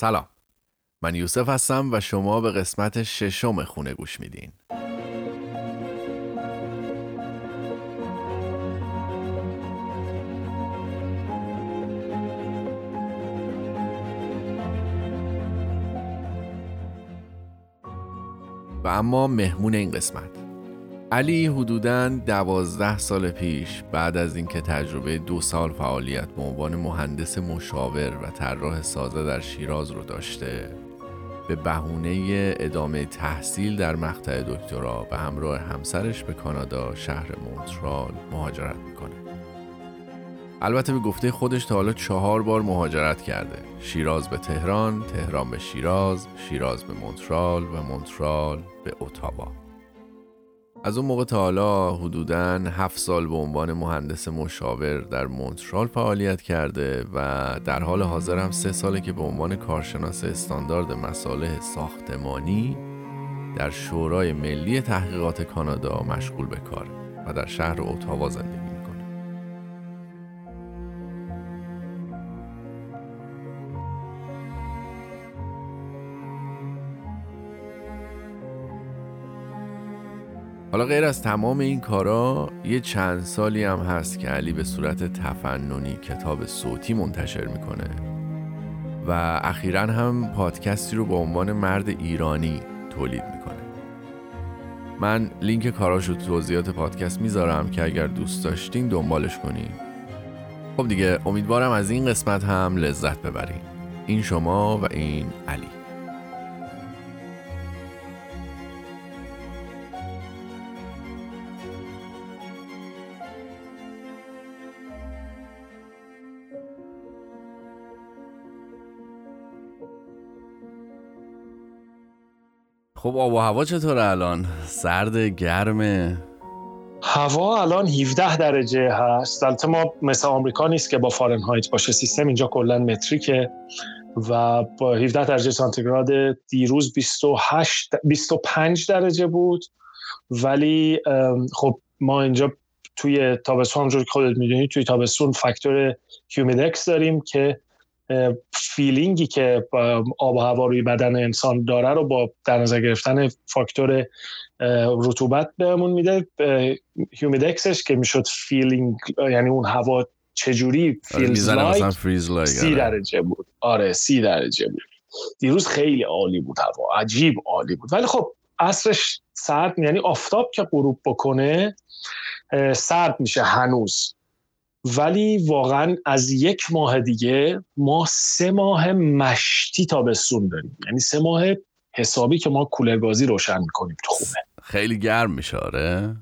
سلام، من یوسف هستم و شما به قسمت ششم خونه گوش میدین. و اما مهمون این قسمت علی حدوداً 12 سال پیش بعد از اینکه تجربه 2 سال فعالیت به عنوان مهندس مشاور و طراح سازه در شیراز رو داشته، به بهونه ادامه تحصیل در مقطع دکترا به همراه همسرش به کانادا شهر مونترال مهاجرت میکنه. البته به گفته خودش تا حالا 4 بار مهاجرت کرده: شیراز به تهران، تهران به شیراز، شیراز به مونترال و مونترال به اتاوا. از اون موقع تا حالا حدوداً 7 سال به عنوان مهندس مشاور در مونترال فعالیت کرده و در حال حاضر هم 3 ساله که به عنوان کارشناس استاندارد مصالح ساختمانی در شورای ملی تحقیقات کانادا مشغول به کاره و در شهر اتاوا زندگی. حالا غیر از تمام این کارا، یه چند سالی هم هست که علی به صورت تفننی کتاب صوتی منتشر میکنه و اخیراً هم پادکستی رو با عنوان مرد ایرانی تولید میکنه. من لینک کاراش رو توضیحات پادکست میذارم که اگر دوست داشتین دنبالش کنین. خب دیگه، امیدوارم از این قسمت هم لذت ببرین. این شما و این علی. خب آب و هوا چطوره الان؟ سرد، گرمه؟ هوا الان 17 درجه هست. البته ما مثل آمریکا نیست که با فارنهایت باشه سیستم، اینجا کلا متریکه و با 17 درجه سانتیگراد. دیروز 25 درجه بود، ولی خب ما اینجا توی تابستون، همونجور که خودت میدونی توی تابستون فاکتور هیومیدکس داریم که فیلینگی که آب و هوا روی بدن انسان داره رو با در نظر گرفتن فاکتور رطوبت بهمون میده. هیومیدکسش که میشد فیلینگ، یعنی اون هوا چجوری فیلز لایک 30 درجه بود. آره 30 درجه بود دیروز. خیلی عالی بود هوا، عجیب عالی بود. ولی خب عصرش سرد، یعنی آفتاب که غروب بکنه سرد میشه هنوز. ولی واقعا از 1 ماه دیگه ما 3 ماه مشتی تابستون داریم، یعنی 3 ماه حسابی که ما کولر گازی روشن میکنیم تو خونه. خیلی گرم میشه. آره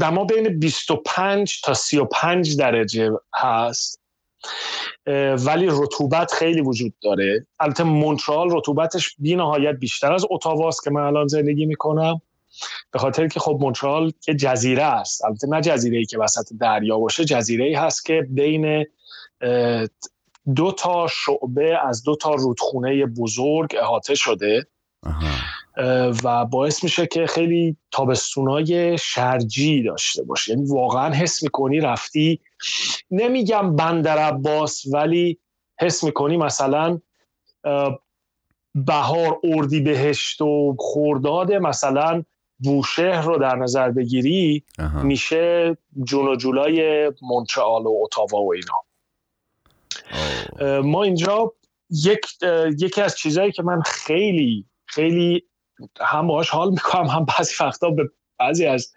دما بین 25 تا 35 درجه هست، ولی رطوبت خیلی وجود داره. البته مونترال رطوبتش بی‌نهایت بیشتر از اتاواست که من الان زندگی میکنم، به خاطر که خب مونترال که جزیره است. البته نه جزیره‌ای که وسط دریا باشه، جزیره‌ای هست که بین 2 تا شعبه از 2 تا رودخونه بزرگ احاطه شده. و باعث میشه که خیلی تابستونای شرجی داشته باشه، یعنی واقعا حس میکنی رفتی، نمیگم بندر عباس، ولی حس میکنی مثلا بهار، اردیبهشت و خرداد مثلا بوشهر رو در نظر بگیری میشه جون و جولای مونترال و اتاوا و اینا. ما اینجا یکی از چیزایی که من خیلی خیلی هم باهاش حال میکنم، هم بعضی وقتا به بعضی از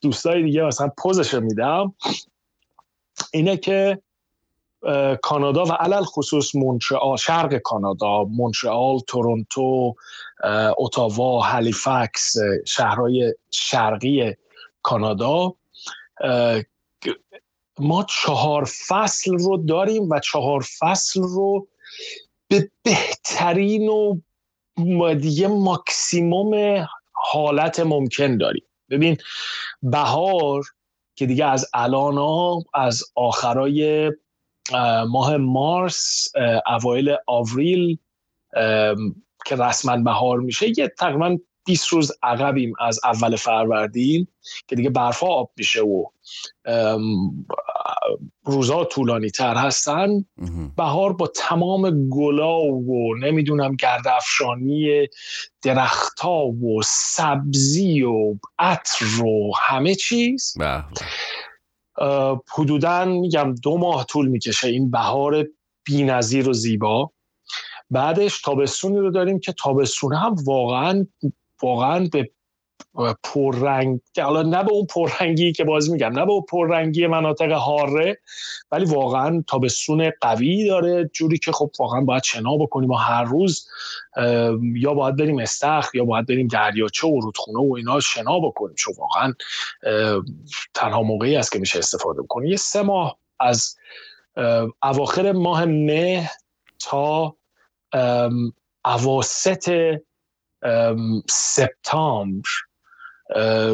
دوستای دیگه مثلا پوزش میدم، اینه که کانادا و علل خصوص مونترال، شرق کانادا، مونترال، تورنتو، اتاوا، هالیفکس، شهرهای شرقی کانادا، ما 4 فصل رو داریم و 4 فصل رو به بهترین و دیگه ماکسیموم حالت ممکن داریم. ببین بهار که دیگه از الان ها، از آخرای ماه مارس اوایل آوریل که رسما بهار میشه، یه تقریبا 20 روز عقبیم از اول فروردین که دیگه برفا آب میشه و روزا طولانی تر هستن. بهار با تمام گلا و نمیدونم گردافشانی درخت‌ها و سبزی و عطر و همه چیز حدوداً میگم 2 ماه طول میکشه این بهار بی‌نظیر و زیبا. بعدش تابستونی رو داریم که تابستون هم واقعاً به پررنگ، حالا نه به اون پررنگی که باز میگم نه به اون پررنگی مناطق حاره، ولی واقعاً تابستون قوی داره، جوری که خب واقعاً باید شنا بکنیم ما هر روز، یا باید بریم استخر یا باید بریم دریاچه و رودخونه و اینا شنا بکنیم، چون واقعاً تنها موقعی است که میشه استفاده بکنیم. یه 3 ماه از اواخر ماه مه تا اواسط سپتامبر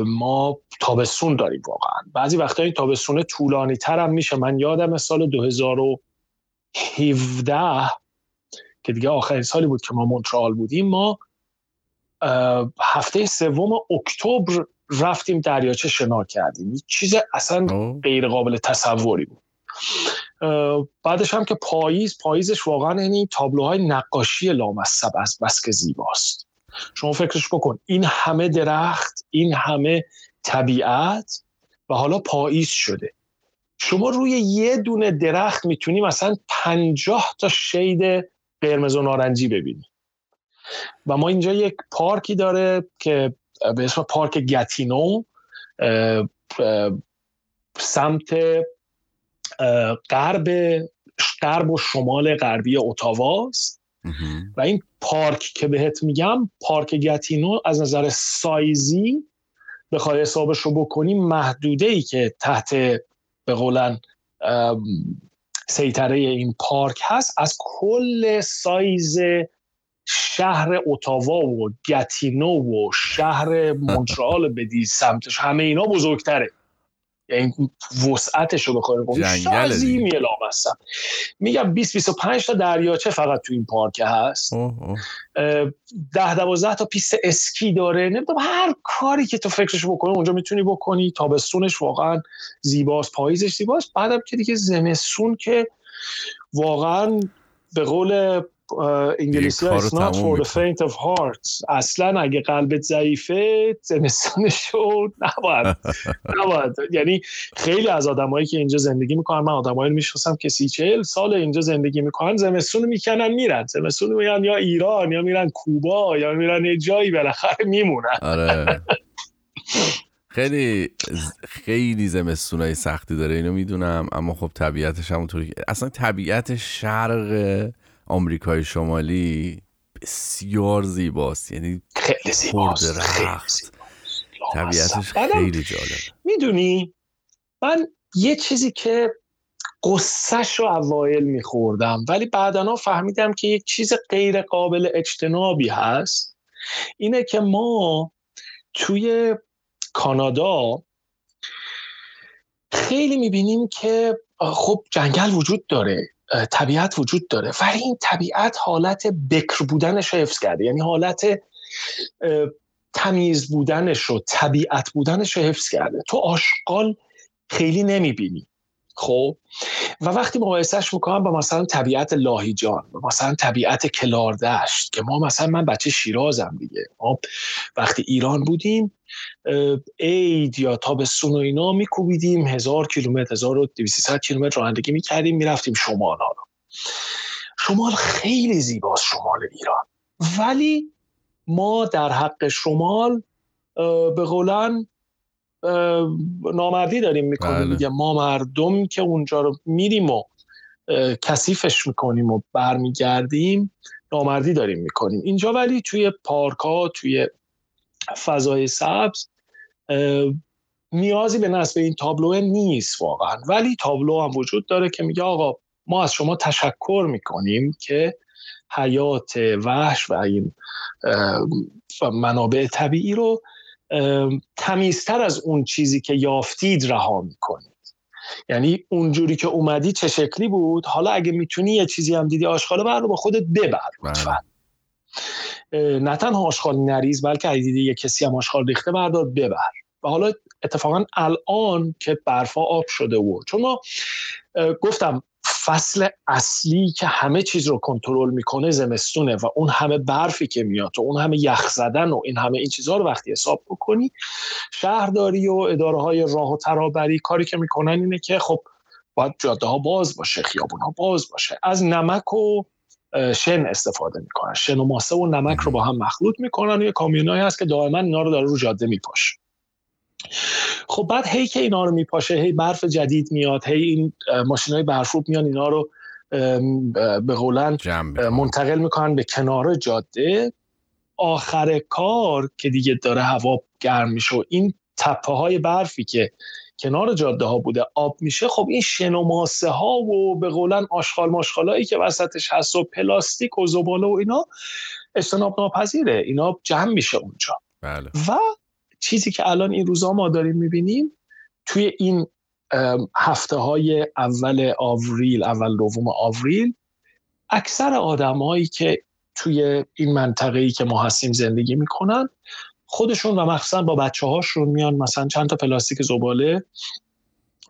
ما تابستون داریم. واقعا بعضی وقتا این تابستون طولانی تر هم میشه. من یادم سال 2017 که دیگه آخرین سالی بود که ما مونترال بودیم، ما هفته 3 اکتبر رفتیم دریاچه شنا کردیم. این چیز اصلا غیر قابل تصوری بود. بعدش هم که پاییزش واقعا این تابلوهای نقاشی لامصب از بس که زیباست. شما فکرش بکن، این همه درخت، این همه طبیعت و حالا پاییز شده. شما روی یه دونه درخت میتونی مثلا 50 تا شید قرمز و نارنجی ببینی. و ما اینجا یک پارکی داره که به اسم پارک گاتینو، سمت غرب و شمال غربی اتاواست و این پارک که بهت میگم پارک گاتینو از نظر سایزی بخوای حسابش رو بکنی، محدوده‌ای که تحت به قولن سیطره این پارک هست از کل سایز شهر اتاوا و گاتینو و شهر مونترال بدی سمتش، همه اینا بزرگتره. یعنی وسعتش رو بخوره شازی میلام هستم. میگم 20-25 تا دریاچه فقط تو این پارک هست. 10-12 تا پیست اسکی داره. نمیدونم هر کاری که تو فکرش بکنی اونجا میتونی بکنی. تابستونش واقعا زیباست، پاییزش زیباست. بعدم که دیگه زمستون که واقعا به قول انگلیسی ها not for the faint of heart، اصلا اگه قلبت ضعیفه زمستانشو نباید. یعنی خیلی از آدمایی که اینجا زندگی میکنن، من آدمایی میشناسم که 30-40 سال اینجا زندگی میکنن، زمستون میکنن میرن، زمستون میرن یا ایران یا میرن کوبا یا میرن یه جایی، بالاخره میمونن. آره خیلی خیلی زمستونای سختی داره، اینو میدونم، اما خب طبیعتش همونطوری. اصلا طبیعت شرق آمریکای شمالی بسیار زیباست، یعنی خیلی زیباست، طبیعتش خیلی جالبه. میدونی من یه چیزی که قصه‌شو اوایل میخوردم ولی بعداً فهمیدم که یک چیز غیر قابل اجتنابی هست، اینه که ما توی کانادا خیلی میبینیم که خب جنگل وجود داره، طبیعت وجود داره، ولی این طبیعت حالت بکر بودنش رو حفظ کرده، یعنی حالت تمیز بودنش و طبیعت بودنش رو حفظ کرده. تو آشغال خیلی نمیبینی. خب و وقتی مقایسهش میکنم با مثلا طبیعت لاهیجان، مثلا طبیعت کلاردشت که ما مثلا، من بچه شیرازم دیگه، ما وقتی ایران بودیم عید یا تابستون و اینا میکوبیدیم 1000 کیلومتر 1200 کیلومتر رانندگی میکردیم میرفتیم شمال. ها شمال خیلی زیباست، شمال ایران، ولی ما در حق شمال به قولن نامردی داریم میکنیم دیگه. ما مردم که اونجا رو میریم و کثیفش میکنیم و برمیگردیم، نامردی داریم میکنیم. اینجا ولی توی پارک‌ها، توی فضای سبز نیازی به نصب این تابلوه نیست واقعا. ولی تابلو هم وجود داره که میگه آقا ما از شما تشکر میکنیم که حیات وحش و این منابع طبیعی رو تمیزتر از اون چیزی که یافتید رها میکنید. یعنی اونجوری که اومدی چه شکلی بود، حالا اگه میتونی یه چیزی هم دیدی آشغاله بر رو با خودت ببر لطفا. نه تنها آشغال نریز بلکه از دید یک کسی هم آشغال ریخته بردار ببر. و حالا اتفاقا الان که برفا آب شده و چون ما گفتم فصل اصلی که همه چیز رو کنترل میکنه زمستونه و اون همه برفی که میاد و اون همه یخ زدن و این همه این چیزها رو وقتی حساب بکنی، شهرداری و اداره های راه و ترابری کاری که میکنن اینه که خب باید جاده ها باز باشه، خیابون ها باز باشه، از نمک و شن استفاده میکنن، شن و ماسه و نمک رو با هم مخلوط میکنن و یه کامیونایی هست که دائما اینا رو داره رو جاده میپاشه. خب بعد هی که اینا رو میپاشه، هی برف جدید میاد، هی این ماشینای برفروب میان اینا رو به قولن منتقل میکنن به کنار جاده. آخر کار که دیگه داره هوا گرم میشه، این تپه های برفی که کنار جاده ها بوده آب میشه. خب این شن و ماسه ها و به قولن آشغال ماشغالایی که وسطش هست و پلاستیک و زباله و اینا اجتناب ناپذیره، اینا جمع میشه اونجا. بله. و چیزی که الان این روزا ما داریم میبینیم توی این هفته های اول آوریل، اول دوم آوریل، اکثر آدم هایی که توی این منطقه‌ای که ما هستیم زندگی میکنن خودشون و مخصوصا با بچه هاشون میان مثلا چند تا پلاستیک زباله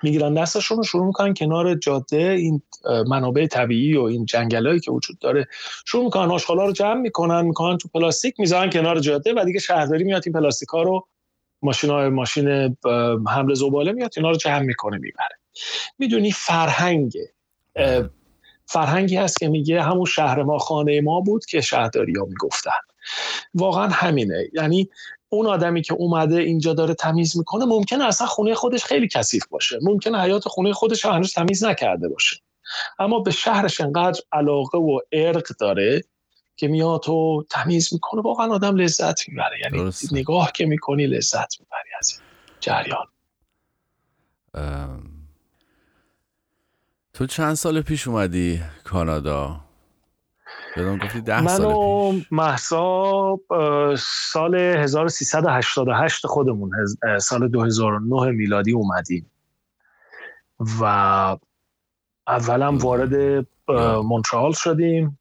میگیرن دستشون و شروع میکنن کنار جاده این منابع طبیعی و این جنگلایی که وجود داره شروع میکنن آشغالا رو جمع میکنن تو پلاستیک میذارن کنار جاده و دیگه شهرداری میاد این پلاستیکا رو، ماشین حمل زباله میاد اینا رو جمع میکنه میبره. میدونی فرهنگی هست که میگه همون شهر ما خانه ما بود که شهرداری‌ها میگفتن. واقعا همینه، یعنی اون آدمی که اومده اینجا داره تمیز میکنه ممکنه اصلا خونه خودش خیلی کثیف باشه، ممکنه حیات خونه خودش رو هنوز تمیز نکرده باشه، اما به شهرش انقدر علاقه و عرق داره که میاد و تمیز میکنه. واقعا آدم لذت میبره، یعنی درست. نگاه که میکنی لذت میبری از این جریان. تو چند سال پیش اومدی کانادا؟ یادم گفتی 10 سال پیش. من و مهسا سال 1388 خودمون، سال 2009 میلادی اومدیم و اولا وارد مونترال شدیم،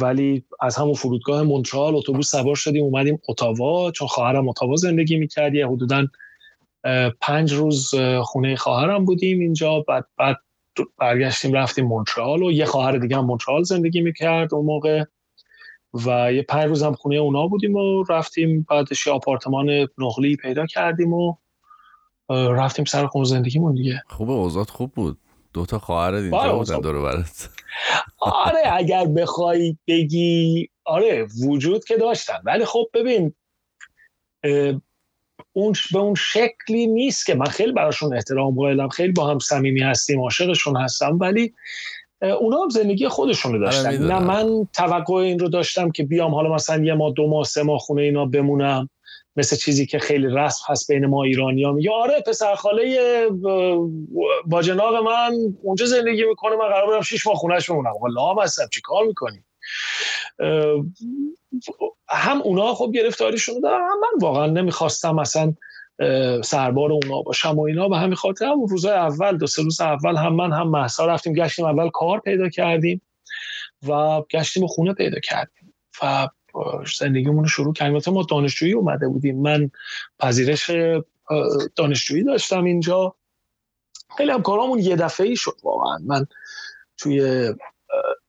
ولی از همون فرودگاه مونترال اتوبوس سوار شدیم اومدیم اتاوا، چون خواهرم اتاوا زندگی میکرد. یه حدوداً 5 روز خونه خواهرم بودیم اینجا، بعد برگشتیم رفتیم مونترال و یه خواهر دیگه هم مونترال زندگی میکرد اون موقع و یه 5 روز هم خونه اونا بودیم و رفتیم بعدش یه آپارتمان نقلی پیدا کردیم و رفتیم سر خونه زندگیمون دیگه. خوبه، اوضاعت خوب بود، 2 تا خواهر اینجا بودن دور و برت. آره اگر بخوای بگی آره وجود که داشتن، ولی خب ببین اون به اون شکلی نیست که من خیلی براشون احترام قائلم، خیلی با هم صمیمی هستیم، عاشقشون هستم، ولی اونا هم زندگی خودشون رو داشتن. نه من توقع این رو داشتم که بیام حالا مثلا 1 ماه 2 ماه 3 ماه خونه اینا بمونم، مثل چیزی که خیلی رسم هست بین ما ایرانی‌ها، میگه آره پسر خاله باجناق من اونجا زندگی میکنه، من قرار بودم 6 ماه خونه‌اش بمونم. لا هستم چیکار میکنی؟ هم اونا خب گرفتاریشون دارن، من واقعا نمیخواستم مثلا سربار اونا باشم و اینا. به همین خاطر هم روزای اول 2-3 روز اول هم من هم مهسا رفتیم گشتیم، اول کار پیدا کردیم و گشتیم و خونه پیدا کردیم و زندگیمون رو شروع کردیم. ما دانشجویی اومده بودیم، من پذیرش دانشجویی داشتم اینجا، خیلی هم کارامون یه دفعه‌ای شد. واقعا من توی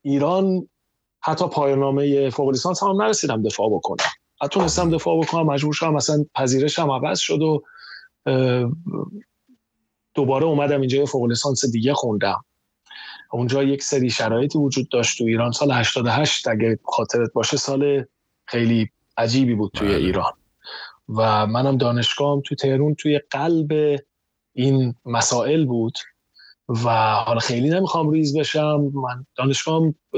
ایران حتی پایان‌نامه فوق لیسانس هم نرسیدم دفاع بکنم، حتی نرسیدم دفاع بکنم، مجبور شدم مثلا پذیرشم عوض شد و دوباره اومدم اینجا فوق لیسانس دیگه خوندم. اونجا یک سری شرایطی وجود داشت تو ایران، سال 88 اگه خاطرت باشه سال خیلی عجیبی بود توی ایران و منم دانشگاهم تو تهران توی قلب این مسائل بود و حالا خیلی نمیخوام ریز بشم. من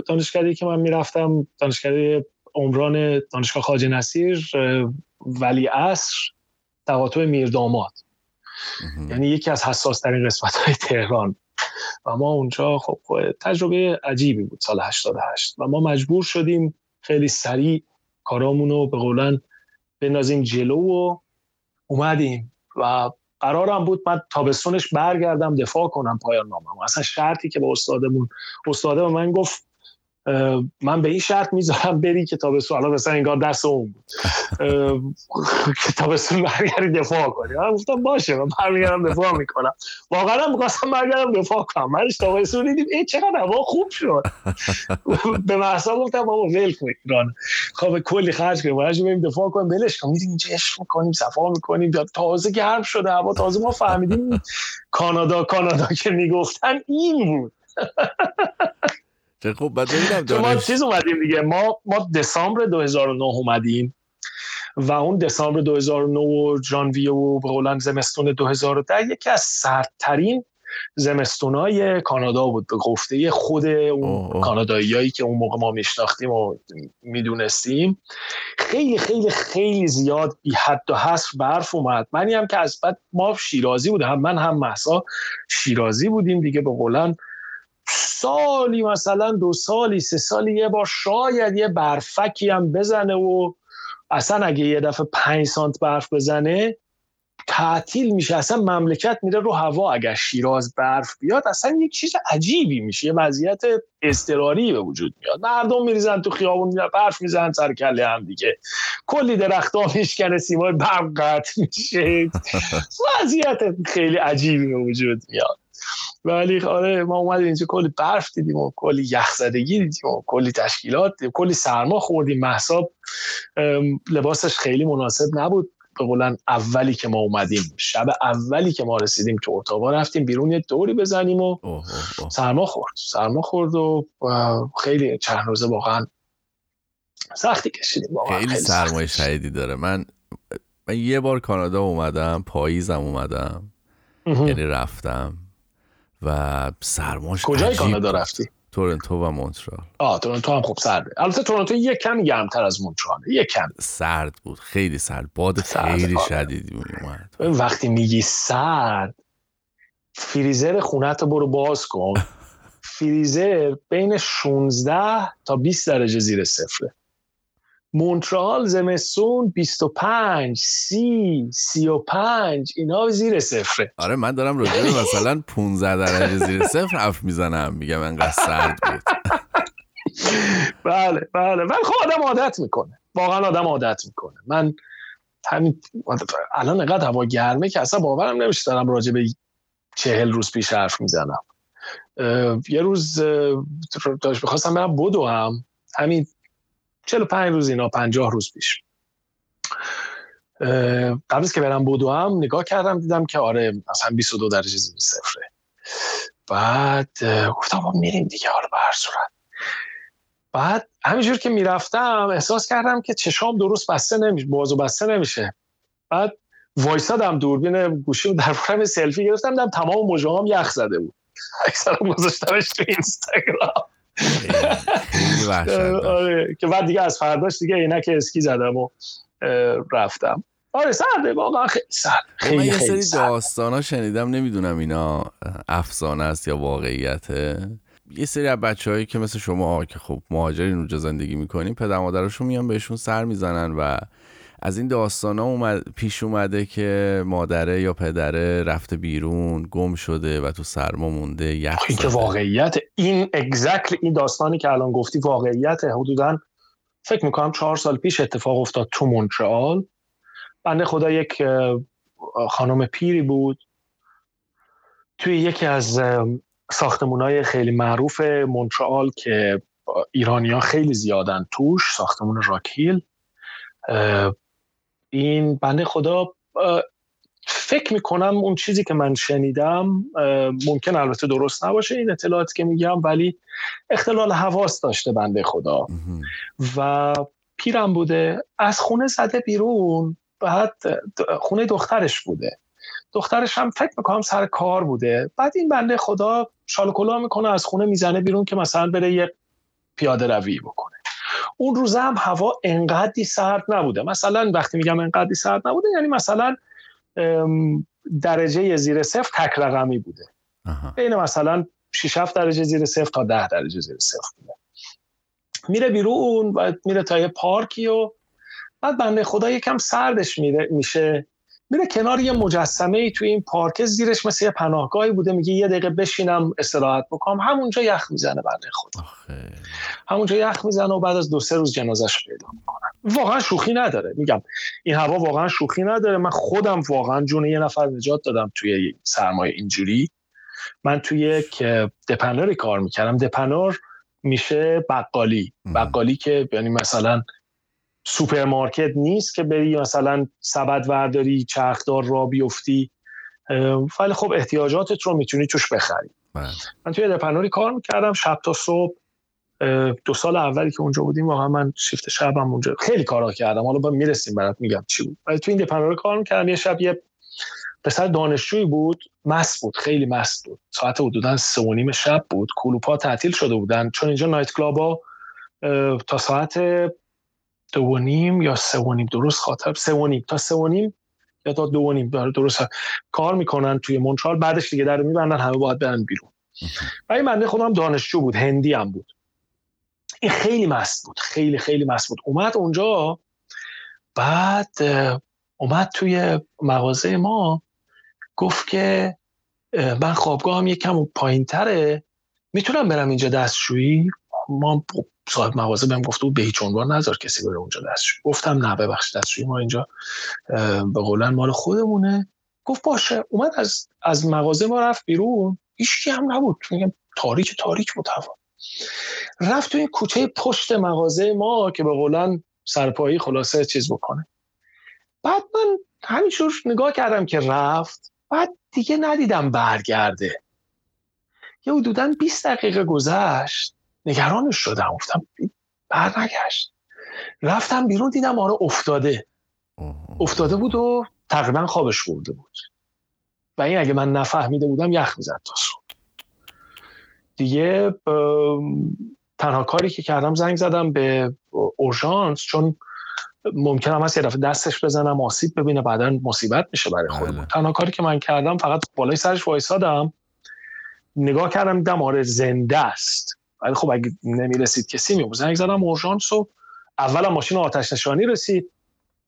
دانشکده‌ای که من میرفتم دانشکده عمران دانشگاه خواجه نصیر ولی عصر تقاطع میرداماد یعنی یکی از حساس ترین قسمت های تهران و ما اونجا خب تجربه عجیبی بود سال 88 و ما مجبور شدیم خیلی سریع کارامونو به قولن بندازیم جلو و اومدیم و قرارم بود من تابستونش برگردم دفاع کنم پایان نامم. اصلا شرطی که با استادمون، استاد من گفت من به این شرط میذارم بری که تابستون الان مثلا انگار درس اون بود که تابستون برگردی دفاع کنی. من گفتم باشه من برمیگردم دفاع میکنم. واقعا می‌خواستم برگردم دفاع کنم. منش تابستون دیدیم این چقدر هوا خوب شد. به محسا گفتم بابا ول کن ایران. خب کلی خرج کنیم براش بریم دفاع کنیم بلش کنیم. دیدیم اینجا اش می‌کنیم صفا می‌کنیم یا تازه گرم شده هوا تازه ما فهمیدیم کانادا که میگفتن این بود. خب بعد ما چیز اومدیم دیگه ما دسامبر 2009 اومدیم و اون دسامبر 2009 و ژانویه و به قولن زمستون 2010 یکی از سردترین زمستونای کانادا بود به گفته خود اون کاناداییایی که اون موقع ما میشناختیم و میدونستیم. خیلی خیلی خیلی زیاد بی حد و حصر برف اومد. منی هم که از بعد ما شیرازی بودم هم من هم مهسا شیرازی بودیم دیگه به قولن سالی مثلا 2 سالی 3 سالی یه بار شاید یه برفکی هم بزنه و اصلا اگه یه دفعه 5 سانت برف بزنه تعطیل میشه اصلا مملکت میره رو هوا. اگه شیراز برف بیاد اصلا یه چیز عجیبی میشه یه وضعیت اضطراری به وجود میاد. مردم میریزن تو خیابون برف میزنن سر کله هم دیگه کلی درخت‌ها میشکنه سیمای برف قطع میشه وضعیت خیلی عجیبی به وجود میاد. ولی آره ما اومدیم اینجا کلی برف دیدیم و کلی یخزدگی دیدیم و کلی تشکیلات دیدیم. کلی سرما خوردیم. مهسا لباسش خیلی مناسب نبود به قولن اولی که ما اومدیم شب اولی که ما رسیدیم تو اتاوا رفتیم بیرون یه دوری بزنیم و سرما خورد و خیلی چند روزه واقعا سختی کشیدیم. خیلی سرمای شدیدی داره. من یه بار کانادا اومدم پاییزم اومدم یعنی رفتم و سرماش کجای کانادا رفتی؟ تورنتو و مونترال. تورنتو هم خوب سرده. البته تورنتو یک کم گرمتر از مونتراله. یک کم سرد بود. خیلی سرد. باد خیلی شدیدی اومد. وقتی میگی سرد فریزر خونه‌تو برو باز کن. فریزر بین 16 تا 20 درجه زیر صفره. مونترال زمستون 25 35 اینا زیر صفره. آره من دارم راجع به مثلا 15 درجه زیر صفر حرف میزنم میگم انقدر سرد بود. بله بله ولی خب آدم عادت میکنه. واقعا آدم عادت میکنه. من همین الان انقدر هوا گرمه که اصلا باورم نمیشه دارم راجع به 40 روز پیش حرف میزنم. یه روز داشت می‌خواستم برم بدو همین 45 روز اینا 50 روز پیش قبل از که برم بدو هم نگاه کردم دیدم که آره مثلا 22 درجه زیر صفره. بعد گفتم ما میریم دیگه حالا به هر صورت. بعد همینجور که میرفتم احساس کردم که چشام درست بسته نمیشه باز و بسته نمیشه. بعد وایسادم دوربین گوشیم در برم سلفی گرفتم دیدم تمام مجاهام یخ زده بود. اکثرا گذاشتمش تو اینستاگرام. آره که بعد دیگه از فرداش دیگه عینک اسکی زدم و رفتم. آره سرده واقعا خیلی سرد. من یه سری داستانا شنیدم نمیدونم اینا افسانه است یا واقعیته. یه سری از بچه‌هایی که مثل شما که خب مهاجرین اونجا زندگی می‌کنین پدر مادرشون میان بهشون سر میزنن و از این داستانا پیش اومده که مادره یا پدره رفته بیرون گم شده و تو سرما مونده یخ زده. این که واقعیت این اگزکتلی این داستانی که الان گفتی واقعیت حدوداً فکر میکنم 4 سال پیش اتفاق افتاد تو مونترال. بنده خدا یک خانم پیری بود توی یکی از ساختمونای خیلی معروف مونترال که ایرانی‌ها خیلی زیادن توش ساختمون راکیل. این بنده خدا فکر میکنم اون چیزی که من شنیدم ممکن البته درست نباشه این اطلاعاتی که میگم ولی اختلال حواس داشته بنده خدا و پیرم بوده از خونه زده بیرون. بعد خونه دخترش بوده. دخترش هم فکر میکنم سر کار بوده. بعد این بنده خدا شالوکلا میکنه از خونه میزنه بیرون که مثلا بره یه پیاده روی بکنه. اون روز هم هوا انقدری سرد نبوده. مثلا وقتی میگم انقدری سرد نبوده یعنی مثلا درجه زیر صفر تک رقمی بوده. بین مثلا 6-7 درجه زیر صفر تا 10 درجه زیر صفر بوده. میره بیرون و میره تا یه پارکی و بعد بنده خدا یکم سردش میشه میره کنار یه مجسمه‌ای توی این پارک، زیرش مثل یه پناهگاهی بوده، میگه یه دقیقه بشینم استراحت بکنم، همونجا یخ میزنه بنده خدا. همونجا یخ میزنه و بعد از 2-3 روز جنازه‌اش پیدا میکنن. واقعا شوخی نداره، میگم این هوا واقعا شوخی نداره. من خودم واقعا جون یه نفر نجات دادم توی سرمایه اینجوری. من توی یک دپنری کار میکردم. دپنر میشه بقالی، بقالی که یعنی مثلا سوپرمارکت نیست که بری مثلا سبد ورداری چرخدار را بیفتی، ولی خب احتیاجاتت رو میتونی توش بخری. من توی دپنوری کار میکردم شب تا صبح. 2 سال اولی که اونجا بودیم واقعا من شیفت شبم اونجا خیلی کارا کردم، حالا با میرسیم برات میگم چی بود. ولی توی این دپنوری کار میکردم. یه شب یه پسر دانشجویی بود، مست بود، خیلی مست بود، ساعت حدوداً 3:30 شب بود، کلوپا تعطیل شده بودن، چون اینجا نایت کلابا تا ساعت 2:30 یا 3:30 درست خاطر 3:30 تا 3:30 یا تا 2:30 درست کار میکنن توی مونترال. بعدش دیگه در رو میبندن، همه باید برن بیرون. و این بنده خودم دانشجو بود، هندی هم بود، این خیلی مست بود، خیلی خیلی مست بود. اومد اونجا، بعد اومد توی مغازه ما، گفت که من خوابگاهم یک کم پایین تره، میتونم برم اینجا دستشویی؟ ما صاحب مغازه بهم گفته بود به هیچ عنوان نذار کسی بره اونجا دستشویی. گفتم نه ببخشید، دستشویی ما اینجا به قولن مال خودمونه. گفت باشه. اومد از مغازه ما رفت بیرون، هیچ کی هم نبود، میگم تاریک تاریک بود هوا. رفت توی کوچه پشت مغازه ما که به قولن سرپایی خلاصه چیز بکنه. بعد من همینجور نگاه کردم که رفت، بعد دیگه ندیدم برگرده. یه حدوداً 20 دقیقه گذشت، نگرانش شدم، گفتم بر نگشت. رفتم بیرون، دیدم آره افتاده بود و تقریبا خوابش برده بود، و این اگه من نفهمیده بودم یخ میزد تا صبح. دیگه تنها کاری که کردم زنگ زدم به اورژانس، چون ممکنه هست یه دفعه دستش بزنم آسیب ببینه، بعدا مصیبت میشه برای خودم. تنها کاری که من کردم فقط بالای سرش وایسادم، نگاه کردم، دیدم آره زنده است. ولی خب اگه نمیرسید کسی میومد. زنگ زدم اورژانس و اولا ماشین آتش نشانی رسید،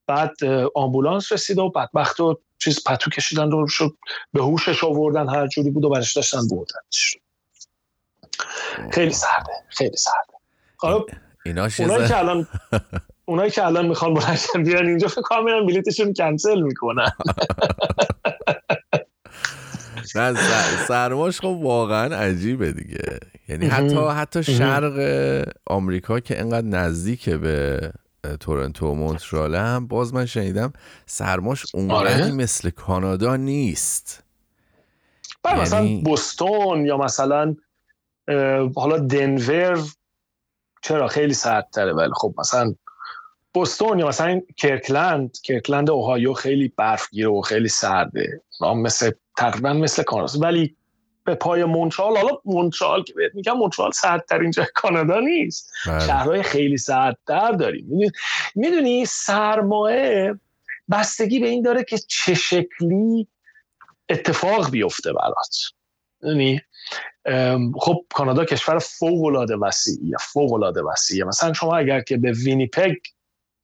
بعد آمبولانس رسید و بدبخت و چیز پتو کشیدن رو شد به هوشش آوردن، هر جوری بود و برش داشتن بردنش. خیلی سرده. خب اونایی که الان میخوان برن بیان اینجا فکر کنم میرن بلیتشون کنسل میکنن. نه سرماش خب واقعا عجیبه دیگه، یعنی حتی شرق آمریکا که اینقدر نزدیکه به تورنتو و مونترال هم باز من شنیدم سرماش اونقدر مثل کانادا نیست. یعنی مثلا بوستون یا مثلا حالا دنور چرا خیلی سردتره، ولی خب مثلا بوستون یا مثلا کرکلند اوهایو خیلی برفگیره و خیلی سرده، تقریبا مثل کانادا. ولی به پای مونترال، حالا مونترال که بهت میگم مونترال سردترین جای کانادا نیست، شهرهای خیلی سردتر داریم. میدونی سرمایه بستگی به این داره که چه شکلی اتفاق بیفته برات. یعنی خب کانادا کشور فوق‌العاده وسیعه. مثلا شما اگر که به وینیپگ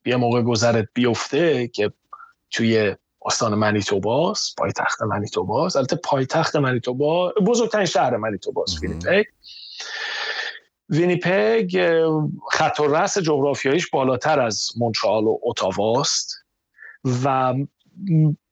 یه موقع گذرت بیفته که توی استان مانیتوباست، پایتخت مانیتوباست، البته پایتخت مانیتوبا بزرگترین شهر مانیتوباست وینیپگ خط و رأس جغرافیاییش بالاتر از مونترال و اتاواست و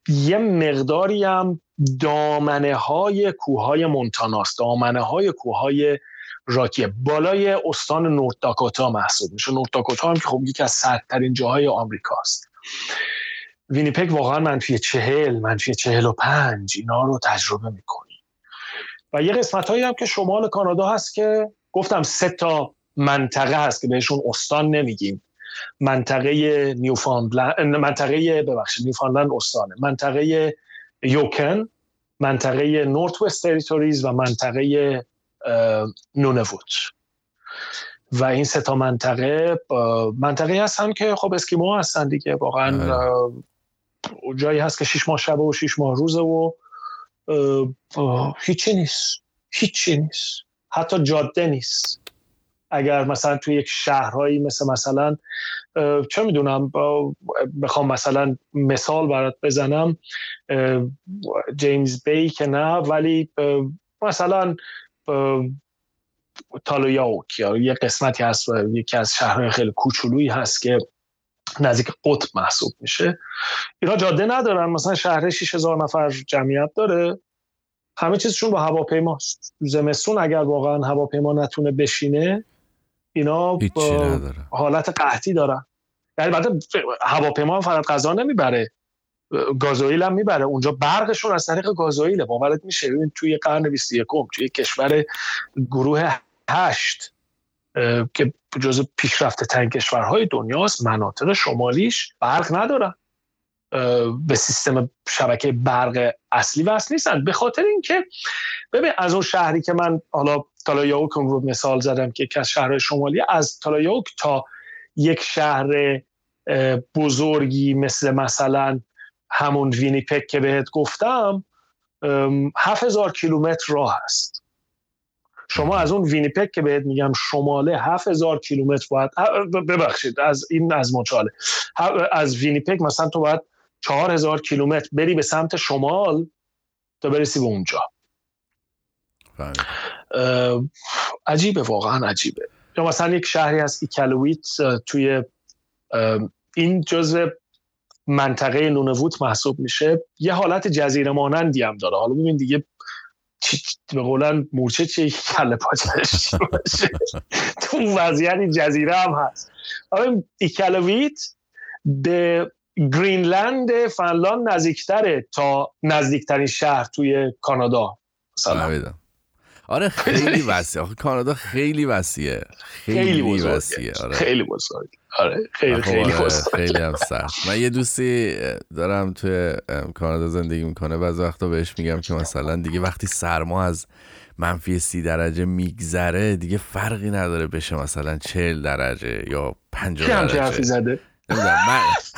یه مقداری هم دامنه‌های کوههای مونتاناست، دامنه‌های کوههای راکیه، بالای استان نورت داکوتا محسوب میشه. نورت داکوتا هم که خب یکی از سردترین جاهای آمریکاست. وینیپگ واقعا -40 -45 اینا رو تجربه میکنی. و یه قسمتایی هم که شمال کانادا هست که گفتم 3 منطقه هست که بهشون استان نمیگیم. منطقه نیوفاندلند، نیوفاندلند استانه، منطقه یوکن، منطقه نورت وست تریتوریز و منطقه نونوت. و این 3 منطقه هستن که خب اسکیموها هستن دیگه، واقعا جایی هست که 6 ماه شبه و 6 ماه روزه و هیچی نیست، حتی جاده نیست. اگر مثلا توی یک شهرهایی مثلا چه میدونم بخوام مثلا مثال برات بزنم جیمز بی که نه، ولی مثلا تالویاوک یا یه قسمتی هست، یکی از شهرهای خیلی کوچولویی هست که نزدیک قطب محسوب میشه. اینا جاده ندارن، مثلا شهر 6000 نفر جمعیت داره، همه چیزشون با هواپیماست. زمستون اگر واقعا هواپیما نتونه بشینه، اینا حالت قحطی دارن. یعنی بعد هواپیما هم فقط غذا نمیبره، گازوئیل هم میبره. اونجا برقشون از طریق گازوئیله. باورت میشه ببین توی قرن 21 توی کشور گروه 8 که جزو پیشرفته ترین کشورهای دنیاست، مناطق شمالیش برق ندارن، به سیستم شبکه برق اصلی وصل نیستن. به خاطر اینکه ببین از اون شهری که من حالا تالایاوک رو مثال زدم که از شهرهای شمالی، از تالایاوک تا یک شهر بزرگی مثل مثلا همون وینیپگ که بهت گفتم 7000 کیلومتر راه هست. شما از اون وینیپگ که بهت میگم شماله 7000 کیلومتر باید، ببخشید از مونترال، از وینیپگ مثلا تو باید 4000 کیلومتر بری به سمت شمال تا برسی به اونجا. عجیبه، واقعا عجیبه. یا مثلا یک شهری هست ایکالوییت، توی این جزء منطقه نونوت محسوب میشه، یه حالت جزیره مانندی هم داره. حالا ببین دیگه به قولن مورچه چه کله پاچش باشه تو وضعیت جزیره هم هست. اما ایکالوییت به گرینلند فنلاند نزدیکتره تا نزدیکترین شهر توی کانادا. سلام. آره خیلی وسیعه، کانادا خیلی وسیعه، خیلی وسیعه، آره خیلی بزرگ، آره خیلی بزرگ، خیلی هم سخت. من یه دوستی دارم توی کانادا زندگی میکنه، بعض وقتا بهش میگم که مثلا دیگه وقتی سرما از -30 درجه میگذره دیگه فرقی نداره بشه مثلا 40 درجه یا 50 درجه زده.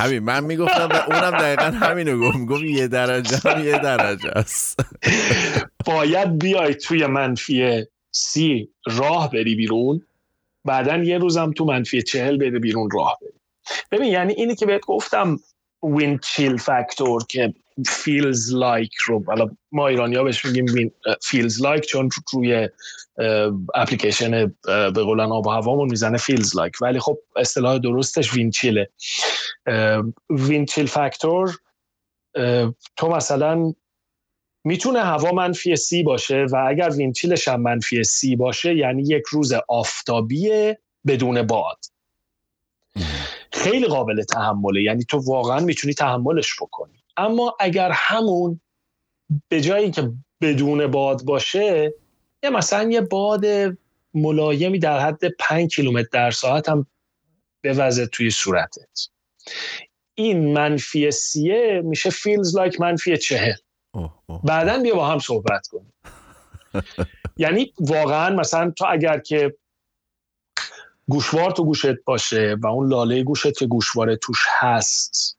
من میگفتم و اونم دقیقا همینو گفت، میگفت یه درجه است. باید بیای توی -30 راه بری بیرون، بعدن یه روزم تو -40 بری بیرون راه بری. ببین یعنی اینی که بهت گفتم ویند چیل فاکتور که فیلز لایک رو، حالا ما ایرانی‌ها بهش میگیم فیلز لایک چون روی اپلیکیشن به قولن آب و هوامون میزنه فیلز لایک، ولی خب اصطلاح درستش وینچیله. وینچیل فاکتور تو مثلا میتونه هوا -30 باشه و اگر وینچیلش هم -30 باشه یعنی یک روز آفتابی بدون باد. خیلی قابل تحمله، یعنی تو واقعا میتونی تحملش بکنی. اما اگر همون به جایی که بدون باد باشه، یا مثلا یه باد ملایمی در حد 5 کیلومتر در ساعت هم بوزه توی صورتت، این -30 میشه feels like -40. بعدن بیا با هم صحبت کنیم. یعنی واقعا مثلا تو اگر که گوشوار تو گوشت باشه و اون لاله گوشت که گوشواره توش هست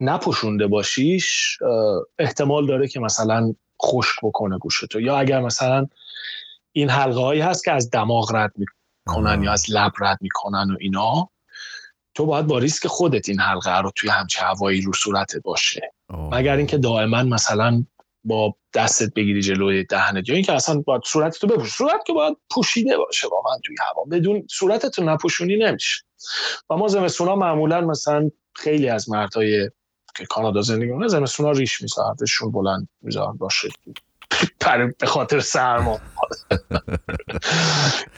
نپوشونده باشیش، احتمال داره که مثلا خشک بکنه گوشتو. یا اگر مثلا این حلقه هایی هست که از دماغ رد میکنن یا از لب رد میکنن و اینا، تو باید با ریسک خودت این حلقه رو توی همچه هوایی رو صورتت باشه، مگر اینکه دائما مثلا با دستت بگیری جلوی دهنت، یا اینکه اصلا باید صورتت رو بپوشی. صورت که باید پوشیده باشه واقعا توی هوا، بدون صورتت رو نپوشونی نمیشه. و ما زمستونا معمولا مثلا خیلی از مردای که کانادا زندگی میکنن زمستونا ریش میذارن، ریششون بلند میذارن باشه به خاطر سرما.